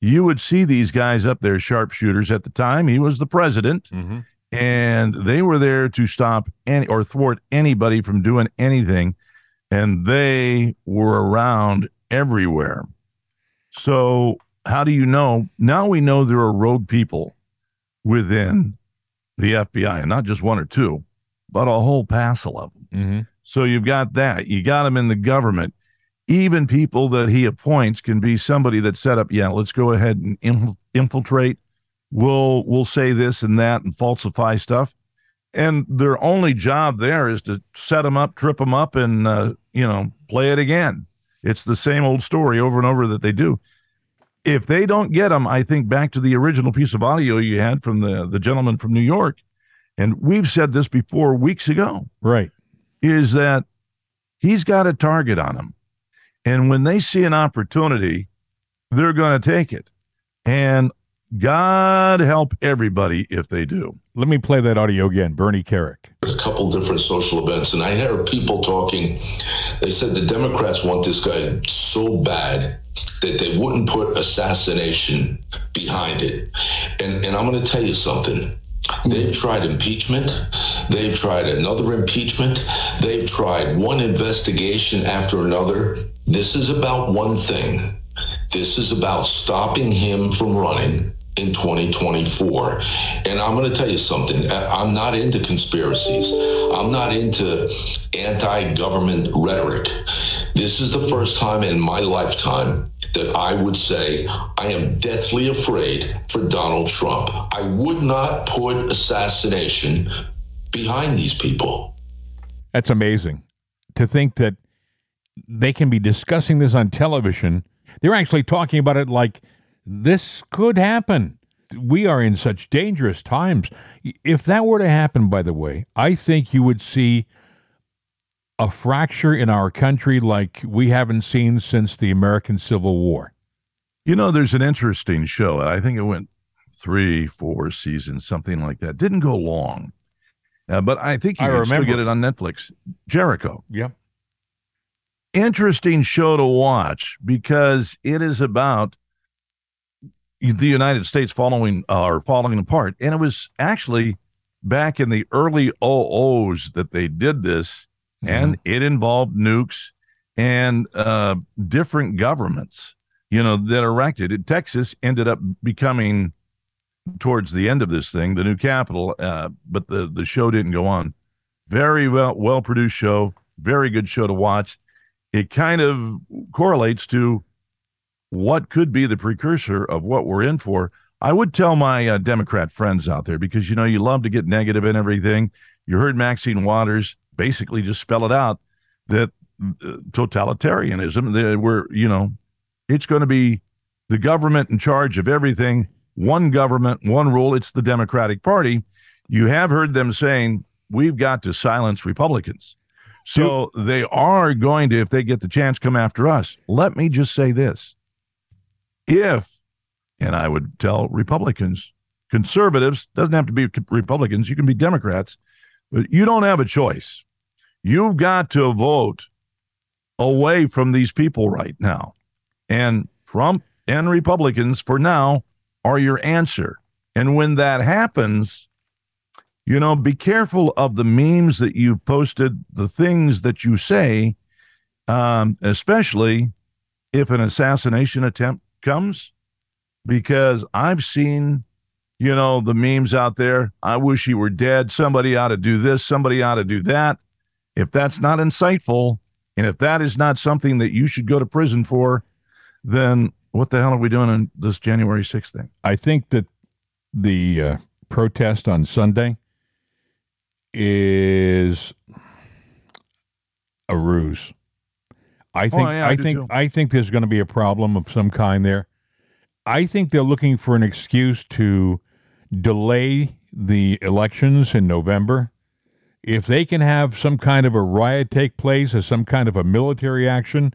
you would see these guys up there, sharpshooters at the time. He was the president, mm-hmm. and they were there to stop any or thwart anybody from doing anything, and they were around everywhere. So how do you know? Now we know there are rogue people within the F B I, and not just one or two, but a whole passel of them. Mm-hmm. So you've got that. You got them in the government. Even people that he appoints can be somebody that set up, yeah, let's go ahead and inf- infiltrate. We'll we'll say this and that and falsify stuff. And their only job there is to set them up, trip them up, and, uh, you know, play it again. It's the same old story over and over that they do. If they don't get them, I think back to the original piece of audio you had from the, the gentleman from New York, and we've said this before weeks ago, right? Is that he's got a target on him. And when they see an opportunity, they're going to take it. And God help everybody if they do. Let me play that audio again. Bernie Kerik. A couple different social events, and I heard people talking. They said the Democrats want this guy so bad that they wouldn't put assassination behind it. And, and I'm going to tell you something. They've tried impeachment. They've tried another impeachment. They've tried one investigation after another. This is about one thing. This is about stopping him from running in twenty twenty-four. And I'm going to tell you something. I'm not into conspiracies. I'm not into anti-government rhetoric. This is the first time in my lifetime that I would say I am deathly afraid for Donald Trump. I would not put assassination behind these people. That's amazing to think that they can be discussing this on television. They're actually talking about it like this could happen. We are in such dangerous times. If that were to happen, by the way, I think you would see a fracture in our country like we haven't seen since the American Civil War. You know, there's an interesting show. I think it went three, four seasons, something like that. Didn't go long. Uh, but I think you I can still get it on Netflix. Jericho. Yeah. Interesting show to watch because it is about the United States following uh, or falling apart. And it was actually back in the early oh ohs that they did this, mm-hmm. and it involved nukes and uh, different governments, you know, that erected it. Texas ended up becoming, towards the end of this thing, the new capital, uh, but the, the show didn't go on. Very well, well-produced show, very good show to watch. It kind of correlates to what could be the precursor of what we're in for. I would tell my uh, Democrat friends out there, because, you know, you love to get negative and everything. You heard Maxine Waters basically just spell it out, that uh, totalitarianism, that we're, you know, it's going to be the government in charge of everything. One government, one rule. It's the Democratic Party. You have heard them saying, we've got to silence Republicans. So they are going to, if they get the chance, come after us. Let me just say this. If, and I would tell Republicans, conservatives, doesn't have to be Republicans, you can be Democrats, but you don't have a choice. You've got to vote away from these people right now. And Trump and Republicans, for now, are your answer. And when that happens, you know, be careful of the memes that you've posted, the things that you say, um, especially if an assassination attempt comes, because I've seen, you know, the memes out there. I wish he were dead. Somebody ought to do this. Somebody ought to do that. If that's not insightful, and if that is not something that you should go to prison for, then what the hell are we doing on this January sixth thing? I think that the uh, protest on Sunday is a ruse. I think oh, yeah, I, I think too. I think there's going to be a problem of some kind there. I think they're looking for an excuse to delay the elections in November if they can have some kind of a riot take place or some kind of a military action,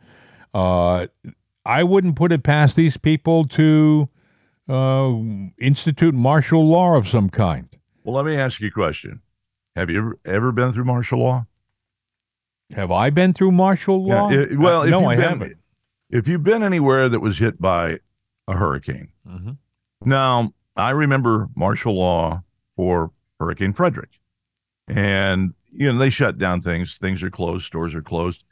uh, I wouldn't put it past these people to uh, institute martial law of some kind. Well, let me ask you a question. Have you ever, ever been through martial law? Have I been through martial law? Yeah, it, well, uh, if no, I been, haven't. If you've been anywhere that was hit by a hurricane. Mm-hmm. Now, I remember martial law for Hurricane Frederick. And, you know, they shut down things. Things are closed. Stores are closed.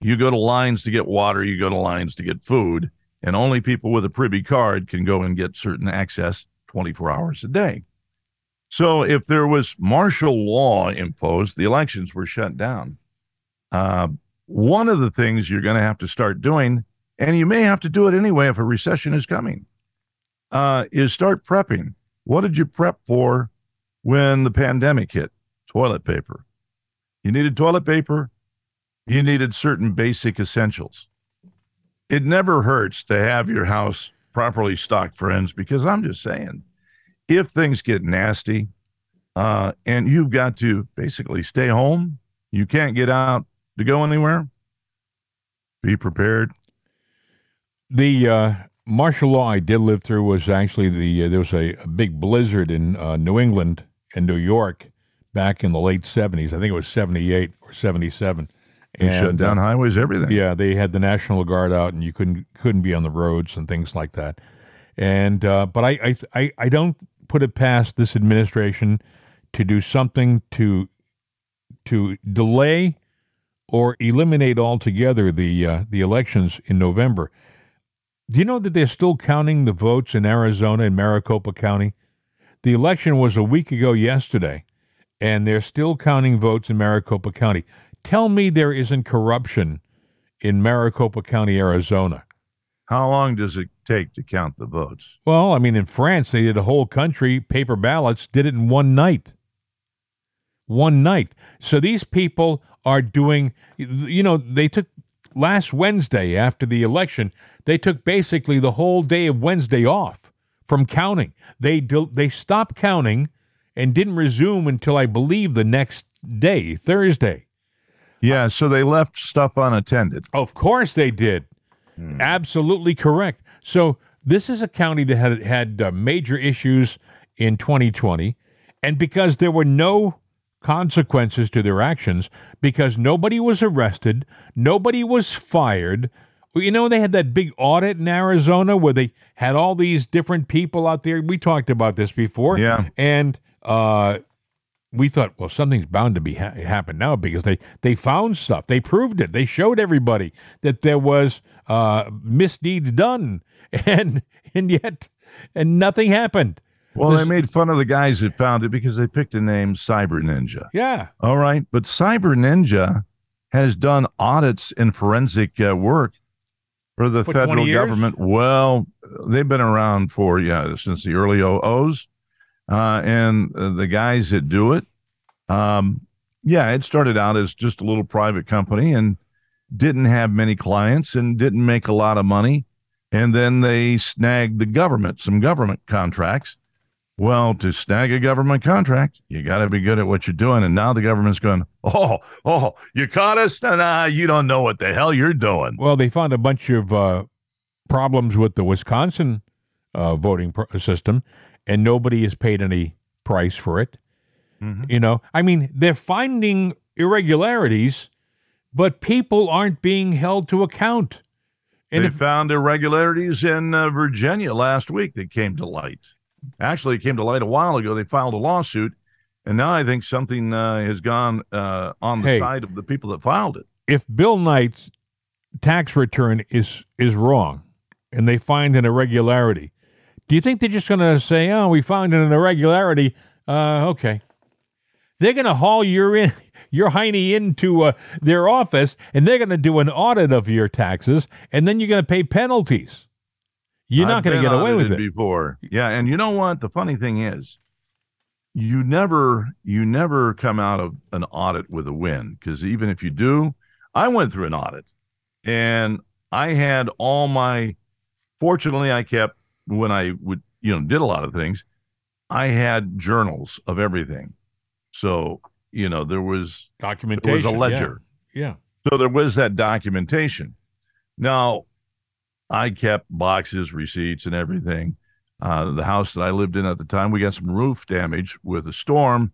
You go to lines to get water. You go to lines to get food. And only people with a privy card can go and get certain access twenty-four hours a day. So if there was martial law imposed, the elections were shut down. Uh, one of the things you're going to have to start doing, and you may have to do it anyway if a recession is coming, uh, is start prepping. What did you prep for when the pandemic hit? Toilet paper. You needed toilet paper. You needed certain basic essentials. It never hurts to have your house properly stocked, friends, because I'm just saying, if things get nasty uh, and you've got to basically stay home, you can't get out to go anywhere, be prepared. The uh, martial law I did live through was actually the uh, there was a, a big blizzard in uh, New England and New York back in the late seventies. I think it was seventy-eight or seventy-seven. And they shut down uh, highways, everything. Yeah, they had the National Guard out, and you couldn't couldn't be on the roads and things like that. And uh, but I, I I don't put it past this administration to do something to to delay or eliminate altogether the uh, the elections in November. Do you know that they're still counting the votes in Arizona and Maricopa County? The election was a week ago yesterday, and they're still counting votes in Maricopa County. Tell me there isn't corruption in Maricopa County, Arizona. How long does it take to count the votes? Well, I mean, in France, they did a whole country, paper ballots, did it in one night. One night. So these people are doing, you know, they took last Wednesday after the election, they took basically the whole day of Wednesday off from counting. They, do, they stopped counting and didn't resume until, I believe, the next day, Thursday. Yeah, so they left stuff unattended. Of course they did. Hmm. Absolutely correct. So this is a county that had, had uh, major issues in twenty twenty, and because there were no consequences to their actions, because nobody was arrested, nobody was fired. You know, they had that big audit in Arizona where they had all these different people out there. We talked about this before. Yeah. And uh we thought, well, something's bound to be ha- happen now because they, they found stuff. They proved it. They showed everybody that there was uh, misdeeds done, and and yet and nothing happened. Well, this- they made fun of the guys that found it because they picked the name Cyber Ninja. Yeah. All right. But Cyber Ninja has done audits and forensic uh, work for the for federal government. Well, they've been around for, yeah, since the early oh ohs. Uh, and uh, the guys that do it, um, yeah, it started out as just a little private company and didn't have many clients and didn't make a lot of money. And then they snagged the government, some government contracts. Well, to snag a government contract, you got to be good at what you're doing. And now the government's going, oh, oh, you caught us? Nah, nah, you don't know what the hell you're doing. Well, they found a bunch of uh, problems with the Wisconsin uh, voting pro- system. And nobody has paid any price for it. Mm-hmm. You know, I mean, they're finding irregularities, but people aren't being held to account. And they if, found irregularities in uh, Virginia last week that came to light. Actually, it came to light a while ago. They filed a lawsuit, and now I think something uh, has gone uh, on the hey, side of the people that filed it. If Bill Knight's tax return is is wrong and they find an irregularity, do you think they're just going to say, oh, we found an irregularity? Uh, okay. They're going to haul your in, your hiney into uh, their office, and they're going to do an audit of your taxes, and then you're going to pay penalties. You're I've not going to get away with it. Before. Yeah, and you know what? The funny thing is, you never, you never come out of an audit with a win, because even if you do, I went through an audit, and I had all my, fortunately, I kept, when I would, you know, did a lot of things, I had journals of everything. So you know, there was documentation. There was a ledger. Yeah. yeah. So there was that documentation. Now, I kept boxes, receipts, and everything. Uh, the house that I lived in at the time, we got some roof damage with a storm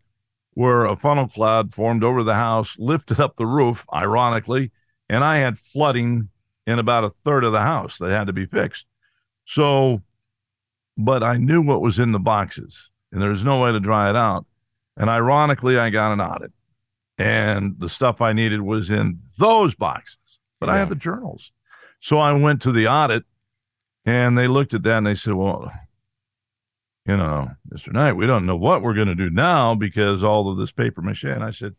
where a funnel cloud formed over the house, lifted up the roof, ironically, and I had flooding in about a third of the house that had to be fixed. So, but I knew what was in the boxes, and there was no way to dry it out. And ironically, I got an audit, and the stuff I needed was in those boxes, but yeah. I had the journals. So I went to the audit, and they looked at that, and they said, well, you know, Mister Knight, we don't know what we're going to do now because all of this paper mache. And I said,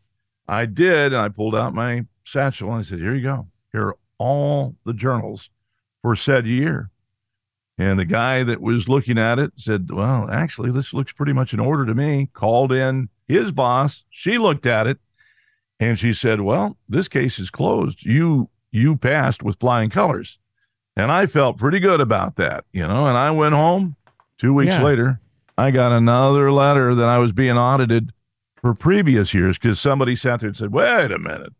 I did. And I pulled out my satchel and I said, here you go. Here are all the journals for said year. And the guy that was looking at it said, well, actually, this looks pretty much in order to me. Called in his boss. She looked at it and she said, well, this case is closed. You, you passed with flying colors. And I felt pretty good about that, you know, and I went home. Two weeks yeah. later, I got another letter that I was being audited for previous years because somebody sat there and said, wait a minute,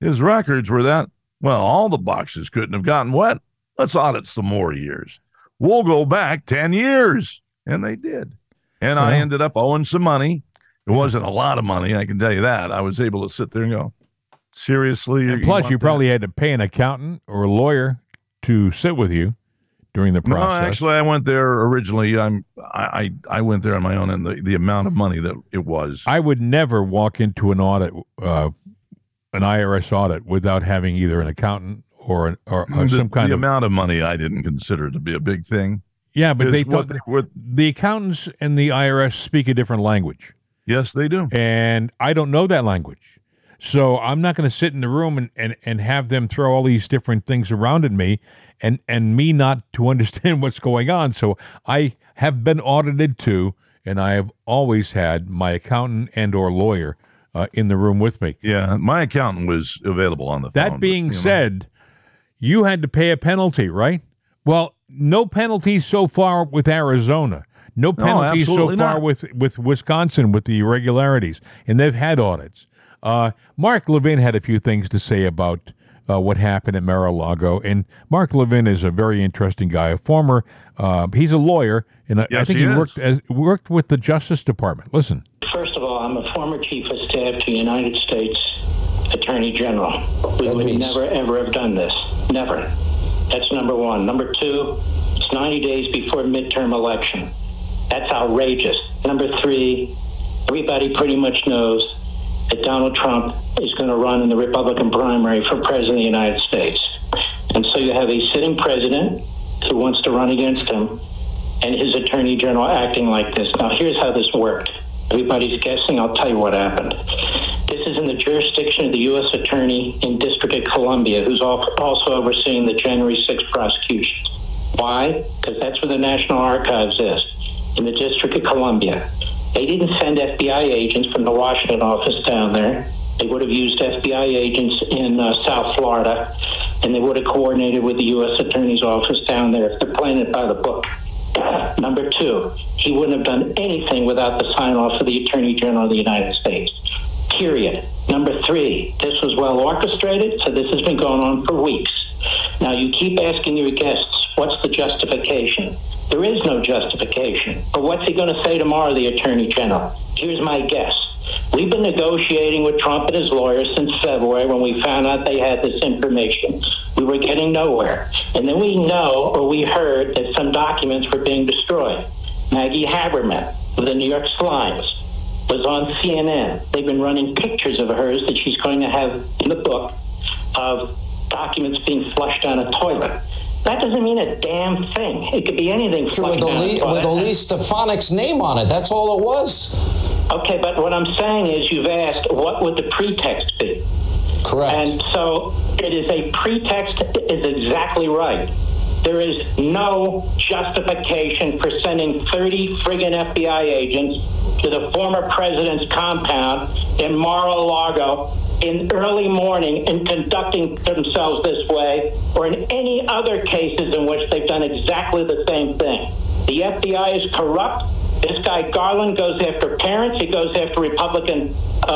his records were that, well, all the boxes couldn't have gotten wet. Let's audit some more years. We'll go back ten years. And they did. And yeah. I ended up owing some money. It wasn't a lot of money, I can tell you that. I was able to sit there and go, seriously? And plus, you, you probably that? had to pay an accountant or a lawyer to sit with you during the process. No, actually, I went there originally. I'm, I, I went there on my own, and the, the amount of money that it was. I would never walk into an audit, uh, an I R S audit, without having either an accountant or an, or, or the, some kind the of amount of money. I didn't consider to be a big thing. Yeah, but they, what, they were, the accountants and the I R S speak a different language. Yes, they do. And I don't know that language. So I'm not going to sit in the room and, and, and have them throw all these different things around at me and, and me not to understand what's going on. So I have been audited too, and I have always had my accountant and or lawyer uh, in the room with me. Yeah, my accountant was available on the phone. That being but, you know. said, you had to pay a penalty, right? Well, no penalties so far with Arizona. No penalties no, so far with, with Wisconsin with the irregularities, and they've had audits. Uh, Mark Levin had a few things to say about uh, what happened at Mar-a-Lago, and Mark Levin is a very interesting guy, a former, uh, he's a lawyer, and I, yes, I think he, he worked as, worked with the Justice Department. Listen. First of all, I'm a former chief of staff to the United States Attorney General. We that would means... never, ever have done this. Never. That's number one. Number two, it's ninety days before midterm election. That's outrageous. Number three, everybody pretty much knows that Donald Trump is going to run in the Republican primary for president of the United States. And so you have a sitting president who wants to run against him and his attorney general acting like this. Now, here's how this worked. Everybody's guessing. I'll tell you what happened. This is in the jurisdiction of the U S attorney in District of Columbia, who's also overseeing the January sixth prosecution. Why? Because that's where the National Archives is, in the District of Columbia. They didn't send F B I agents from the Washington office down there. They would have used F B I agents in uh, South Florida, and they would have coordinated with the U S attorney's office down there if they're playing it by the book. Number two, he wouldn't have done anything without the sign-off of the Attorney General of the United States, period. Number three, this was well orchestrated, so this has been going on for weeks. Now, you keep asking your guests, what's the justification? There is no justification. But what's he going to say tomorrow, the Attorney General? Here's my guess. We've been negotiating with Trump and his lawyers since February when we found out they had this information. We were getting nowhere. And then we know, or we heard, that some documents were being destroyed. Maggie Haberman of the New York Slimes was on C N N. They've been running pictures of hers that she's going to have in the book of documents being flushed down a toilet. That doesn't mean a damn thing. It could be anything. With Elise Stefanik's name on it. That's all it was. Okay, but what I'm saying is you've asked, what would the pretext be? Correct. And so it is a pretext is exactly right. There is no justification for sending thirty friggin' F B I agents to the former president's compound in Mar-a-Lago in early morning and conducting themselves this way, or in any other cases in which they've done exactly the same thing. The F B I is corrupt. This guy Garland goes after parents. He goes after Republican uh,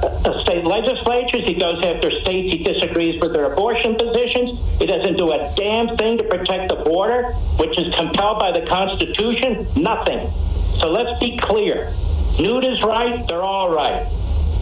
uh, state legislatures. He goes after states he disagrees with their abortion positions. He doesn't do a damn thing to protect the border, which is compelled by the Constitution. Nothing. So let's be clear. Newt is right. They're all right.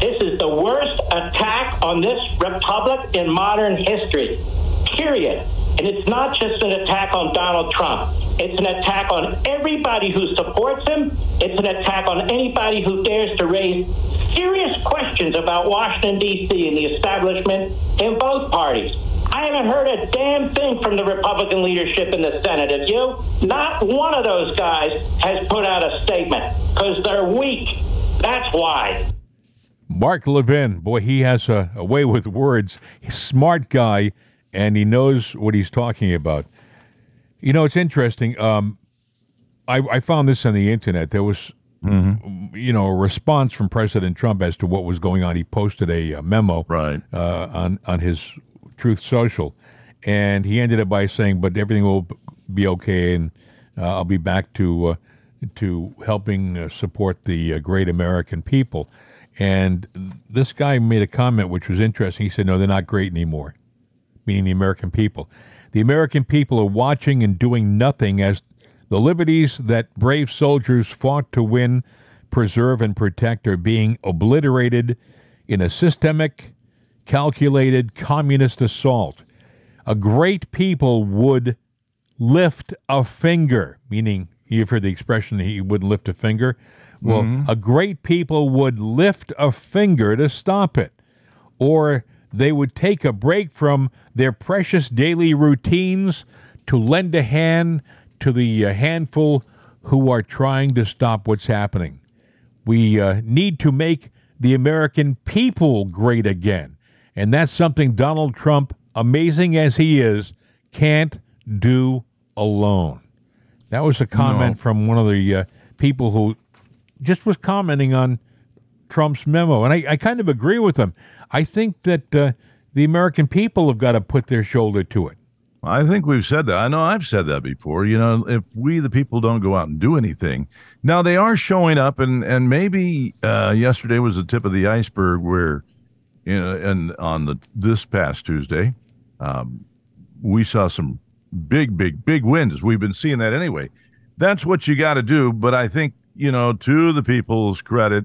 This is the worst attack on this republic in modern history, period. And it's not just an attack on Donald Trump. It's an attack on everybody who supports him. It's an attack on anybody who dares to raise serious questions about Washington, D C and the establishment in both parties. I haven't heard a damn thing from the Republican leadership in the Senate. Have you? Not one of those guys has put out a statement because they're weak. That's why. Mark Levin, boy, he has a, a way with words. He's a smart guy, and he knows what he's talking about. You know, it's interesting. Um, I, I found this on the internet. There was, mm-hmm. you know, a response from President Trump as to what was going on. He posted a, a memo right. uh, on, on his Truth Social, and he ended it by saying, but everything will be okay, and uh, I'll be back to, uh, to helping uh, support the uh, great American people. And this guy made a comment which was interesting. He said, no, they're not great anymore, meaning the American people. The American people are watching and doing nothing as the liberties that brave soldiers fought to win, preserve, and protect are being obliterated in a systemic, calculated communist assault. A great people would lift a finger, meaning you've heard the expression, he wouldn't lift a finger. Well, mm-hmm. a great people would lift a finger to stop it, or they would take a break from their precious daily routines to lend a hand to the handful who are trying to stop what's happening. We uh, need to make the American people great again, and that's something Donald Trump, amazing as he is, can't do alone. That was a comment no. from one of the uh, people who just was commenting on Trump's memo, and I, I kind of agree with him. I think that uh, the American people have got to put their shoulder to it. I think we've said that. I know I've said that before. You know, if we, the people, don't go out and do anything. Now, they are showing up, and, and maybe uh, yesterday was the tip of the iceberg where, you know, and on the this past Tuesday, um, we saw some big, big, big wins. We've been seeing that anyway. That's what you got to do, but I think you know, to the people's credit,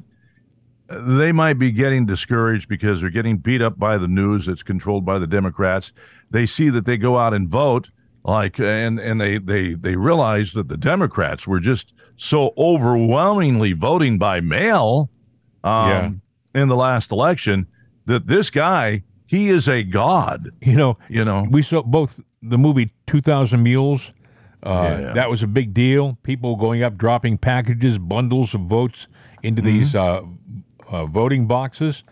they might be getting discouraged because they're getting beat up by the news that's controlled by the Democrats. They see that they go out and vote, like, and, and they, they, they realize that the Democrats were just so overwhelmingly voting by mail um, yeah. in the last election that this guy, he is a god. You know, you know, we saw both the movie two thousand Mules. Uh, yeah, yeah. That was a big deal. People going up, dropping packages, bundles of votes into mm-hmm. these uh, uh, voting boxes.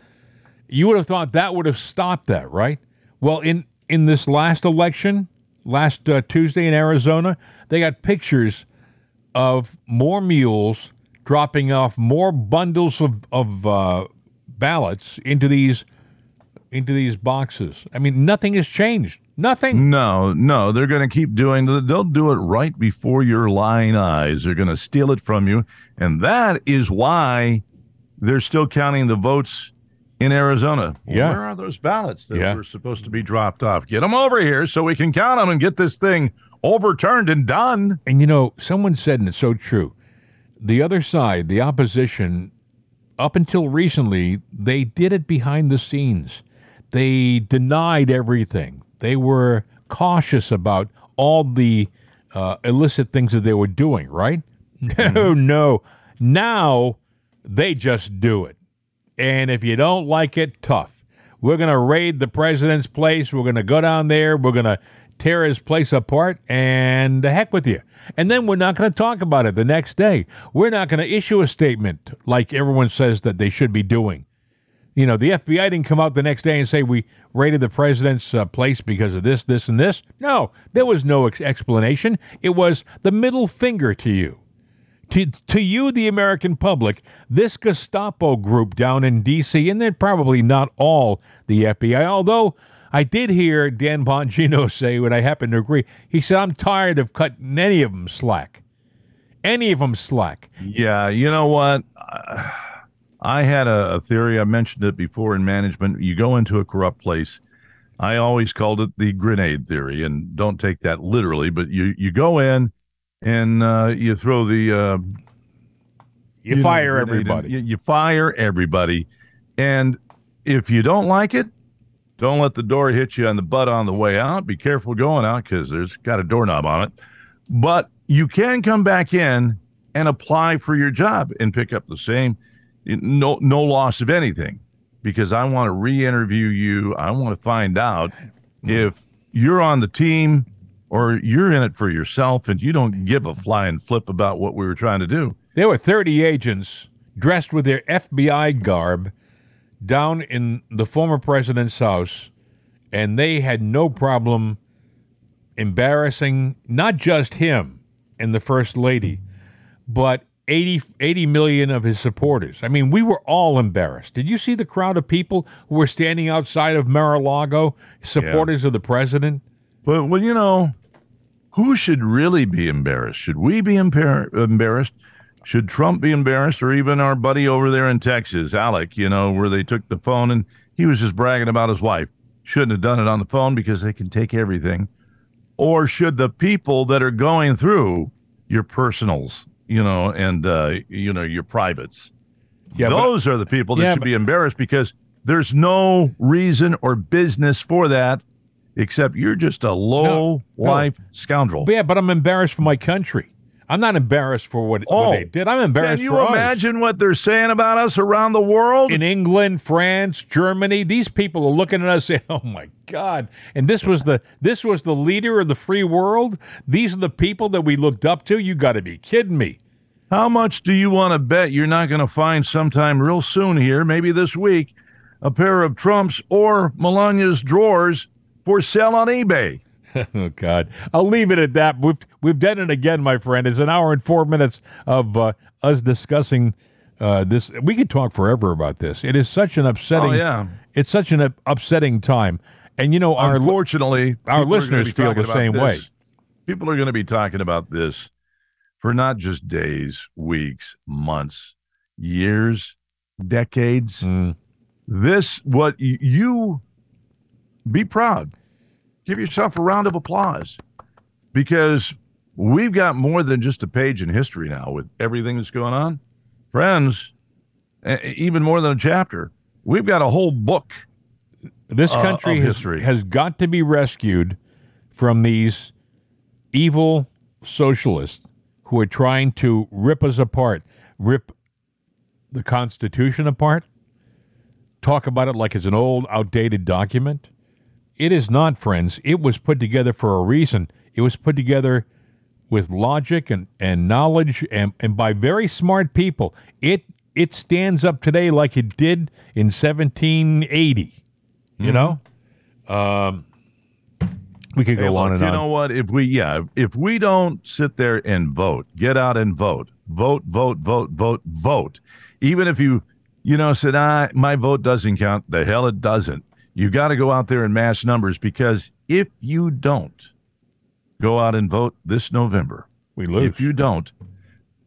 You would have thought that would have stopped that, right? Well, in, in this last election, last uh, Tuesday in Arizona, they got pictures of more mules dropping off more bundles of, of uh, ballots into these into these boxes. I mean, nothing has changed. Nothing. No, no. They're going to keep doing. They'll do it right before your lying eyes. They're going to steal it from you. And that is why they're still counting the votes in Arizona. Yeah. Where are those ballots that yeah. were supposed to be dropped off? Get them over here so we can count them and get this thing overturned and done. And, you know, someone said, and it's so true, the other side, the opposition, up until recently, they did it behind the scenes. They denied everything. They were cautious about all the uh, illicit things that they were doing, right? No, no. Now they just do it. And if you don't like it, tough. We're going to raid the president's place. We're going to go down there. We're going to tear his place apart, and the heck with you. And then we're not going to talk about it the next day. We're not going to issue a statement like everyone says that they should be doing. You know, the F B I didn't come out the next day and say we raided the president's uh, place because of this, this, and this. No, there was no ex- explanation. It was the middle finger to you. To, to you, the American public, this Gestapo group down in D C, and they're probably not all the F B I, although I did hear Dan Bongino say, and I happen to agree, he said, I'm tired of cutting any of them slack. Any of them slack. Yeah, you know what? Uh... I had a, a theory. I mentioned it before in management. You go into a corrupt place. I always called it the grenade theory, and don't take that literally, but you, you go in and uh, you throw the... Uh, you, you fire know, everybody. You, you fire everybody. And if you don't like it, don't let the door hit you on the butt on the way out. Be careful going out because there's got a doorknob on it. But you can come back in and apply for your job and pick up the same... No, no loss of anything, because I want to re-interview you. I want to find out if you're on the team or you're in it for yourself and you don't give a flying flip about what we were trying to do. There were thirty agents dressed with their F B I garb down in the former president's house, and they had no problem embarrassing not just him and the first lady, but eighty, eighty million of his supporters. I mean, we were all embarrassed. Did you see the crowd of people who were standing outside of Mar-a-Lago, supporters yeah. of the president? Well, well, you know, who should really be embarrassed? Should we be embar- embarrassed? Should Trump be embarrassed? Or even our buddy over there in Texas, Alec, you know, where they took the phone and he was just bragging about his wife. Shouldn't have done it on the phone because they can take everything. Or should the people that are going through your personals, you know, and, uh, you know, your privates. Yeah, Those but, are the people that yeah, should but, be embarrassed, because there's no reason or business for that, except you're just a low-life no, no. scoundrel. But yeah, but I'm embarrassed for my country. I'm not embarrassed for what, oh, what they did. I'm embarrassed for us. Can you imagine what they're saying about us around the world? In England, France, Germany, these people are looking at us saying, "Oh my God!" And this was the this was the leader of the free world. These are the people that we looked up to. You got to be kidding me! How much do you want to bet you're not going to find sometime real soon here, maybe this week, a pair of Trump's or Melania's drawers for sale on eBay? Oh, God. I'll leave it at that. We've, we've done it again, my friend. It's an hour and four minutes of uh, us discussing uh, this. We could talk forever about this. It is such an upsetting. Oh, yeah. It's such an upsetting time. And, you know, our unfortunately, our listeners feel the same way. People are going to be talking about this for not just days, weeks, months, years, decades. Mm. This, what you, be proud. Give yourself a round of applause, because we've got more than just a page in history now with everything that's going on. Friends, even more than a chapter. We've got a whole book. This country uh, has, has got to be rescued from these evil socialists who are trying to rip us apart, rip the Constitution apart, talk about it like it's an old, outdated document. It is not, friends. It was put together for a reason. It was put together with logic and, and knowledge and, and by very smart people. It it stands up today like it did in seventeen eighty, you mm-hmm. know? Um, we could hey, go well, on and you on. You know what? If we, yeah, if we don't sit there and vote, get out and vote, vote, vote, vote, vote, vote. Even if you, you know, said, ah, my vote doesn't count, the hell it doesn't. You got to go out there in mass numbers, because if you don't go out and vote this November, we lose. If you don't,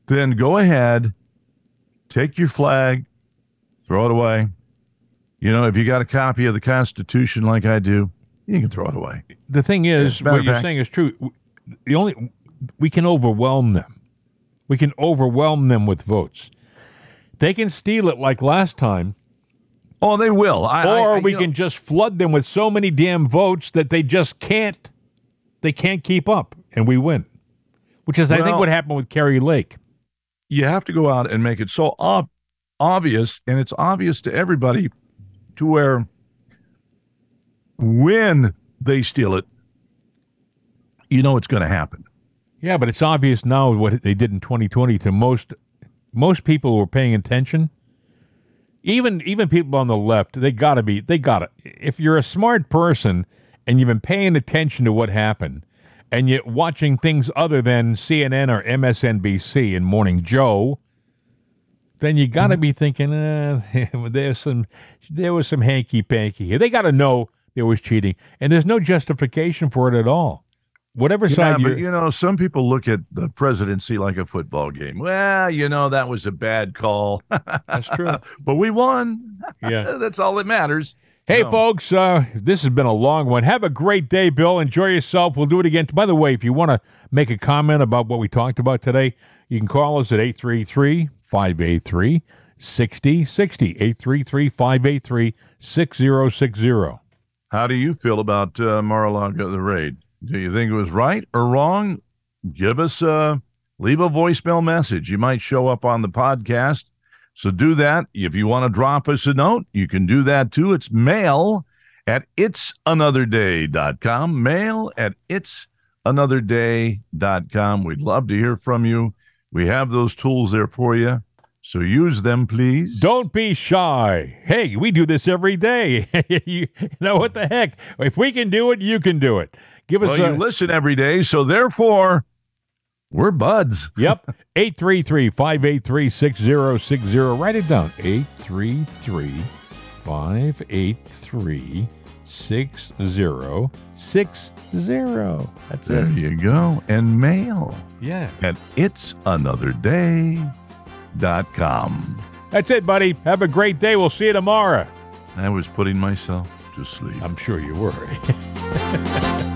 then go ahead, take your flag, throw it away. You know, if you got a copy of the Constitution like I do, you can throw it away. The thing is, what you're saying is true. The only we can overwhelm them. We can overwhelm them with votes. They can steal it like last time. Oh, they will. I, or I, I, we know. can just flood them with so many damn votes that they just can't, they can't keep up, and we win, which is, well, I think, what happened with Kerry Lake. You have to go out and make it so ob- obvious, and it's obvious to everybody, to where when they steal it, you know it's going to happen. Yeah, but it's obvious now what they did in twenty twenty to most, most people who were paying attention. Even even people on the left, they gotta be, they gotta, if you're a smart person and you've been paying attention to what happened and you're watching things other than C N N or M S N B C and Morning Joe, then you gotta be thinking, eh, there's some, there was some hanky-panky here. They gotta know there was cheating, and there's no justification for it at all. Whatever side, yeah, but, you know, some people look at the presidency like a football game. Well, you know, that was a bad call. That's true. But we won. Yeah, that's all that matters. Hey, no. folks, uh, this has been a long one. Have a great day, Bill. Enjoy yourself. We'll do it again. By the way, if you want to make a comment about what we talked about today, you can call us at eight three three, five eight three, six zero six zero, eight three three, five eight three, six zero six zero. How do you feel about uh, Mar-a-Lago, the raid? Do you think it was right or wrong? Give us a, leave a voicemail message. You might show up on the podcast. So do that. If you want to drop us a note, you can do that too. It's mail at its another day dot com. Mail at its another day dot com. We'd love to hear from you. We have those tools there for you. So use them, please. Don't be shy. Hey, we do this every day. You know what the heck? If we can do it, you can do it. Give us well, a, you listen every day, so therefore, we're buds. Yep. eight three three, five eight three, six zero six zero. Write it down. eight three three, five eight three, six zero six zero. That's there it. There you go. And mail. Yeah. At its another day dot com. That's it, buddy. Have a great day. We'll see you tomorrow. I was putting myself to sleep. I'm sure you were.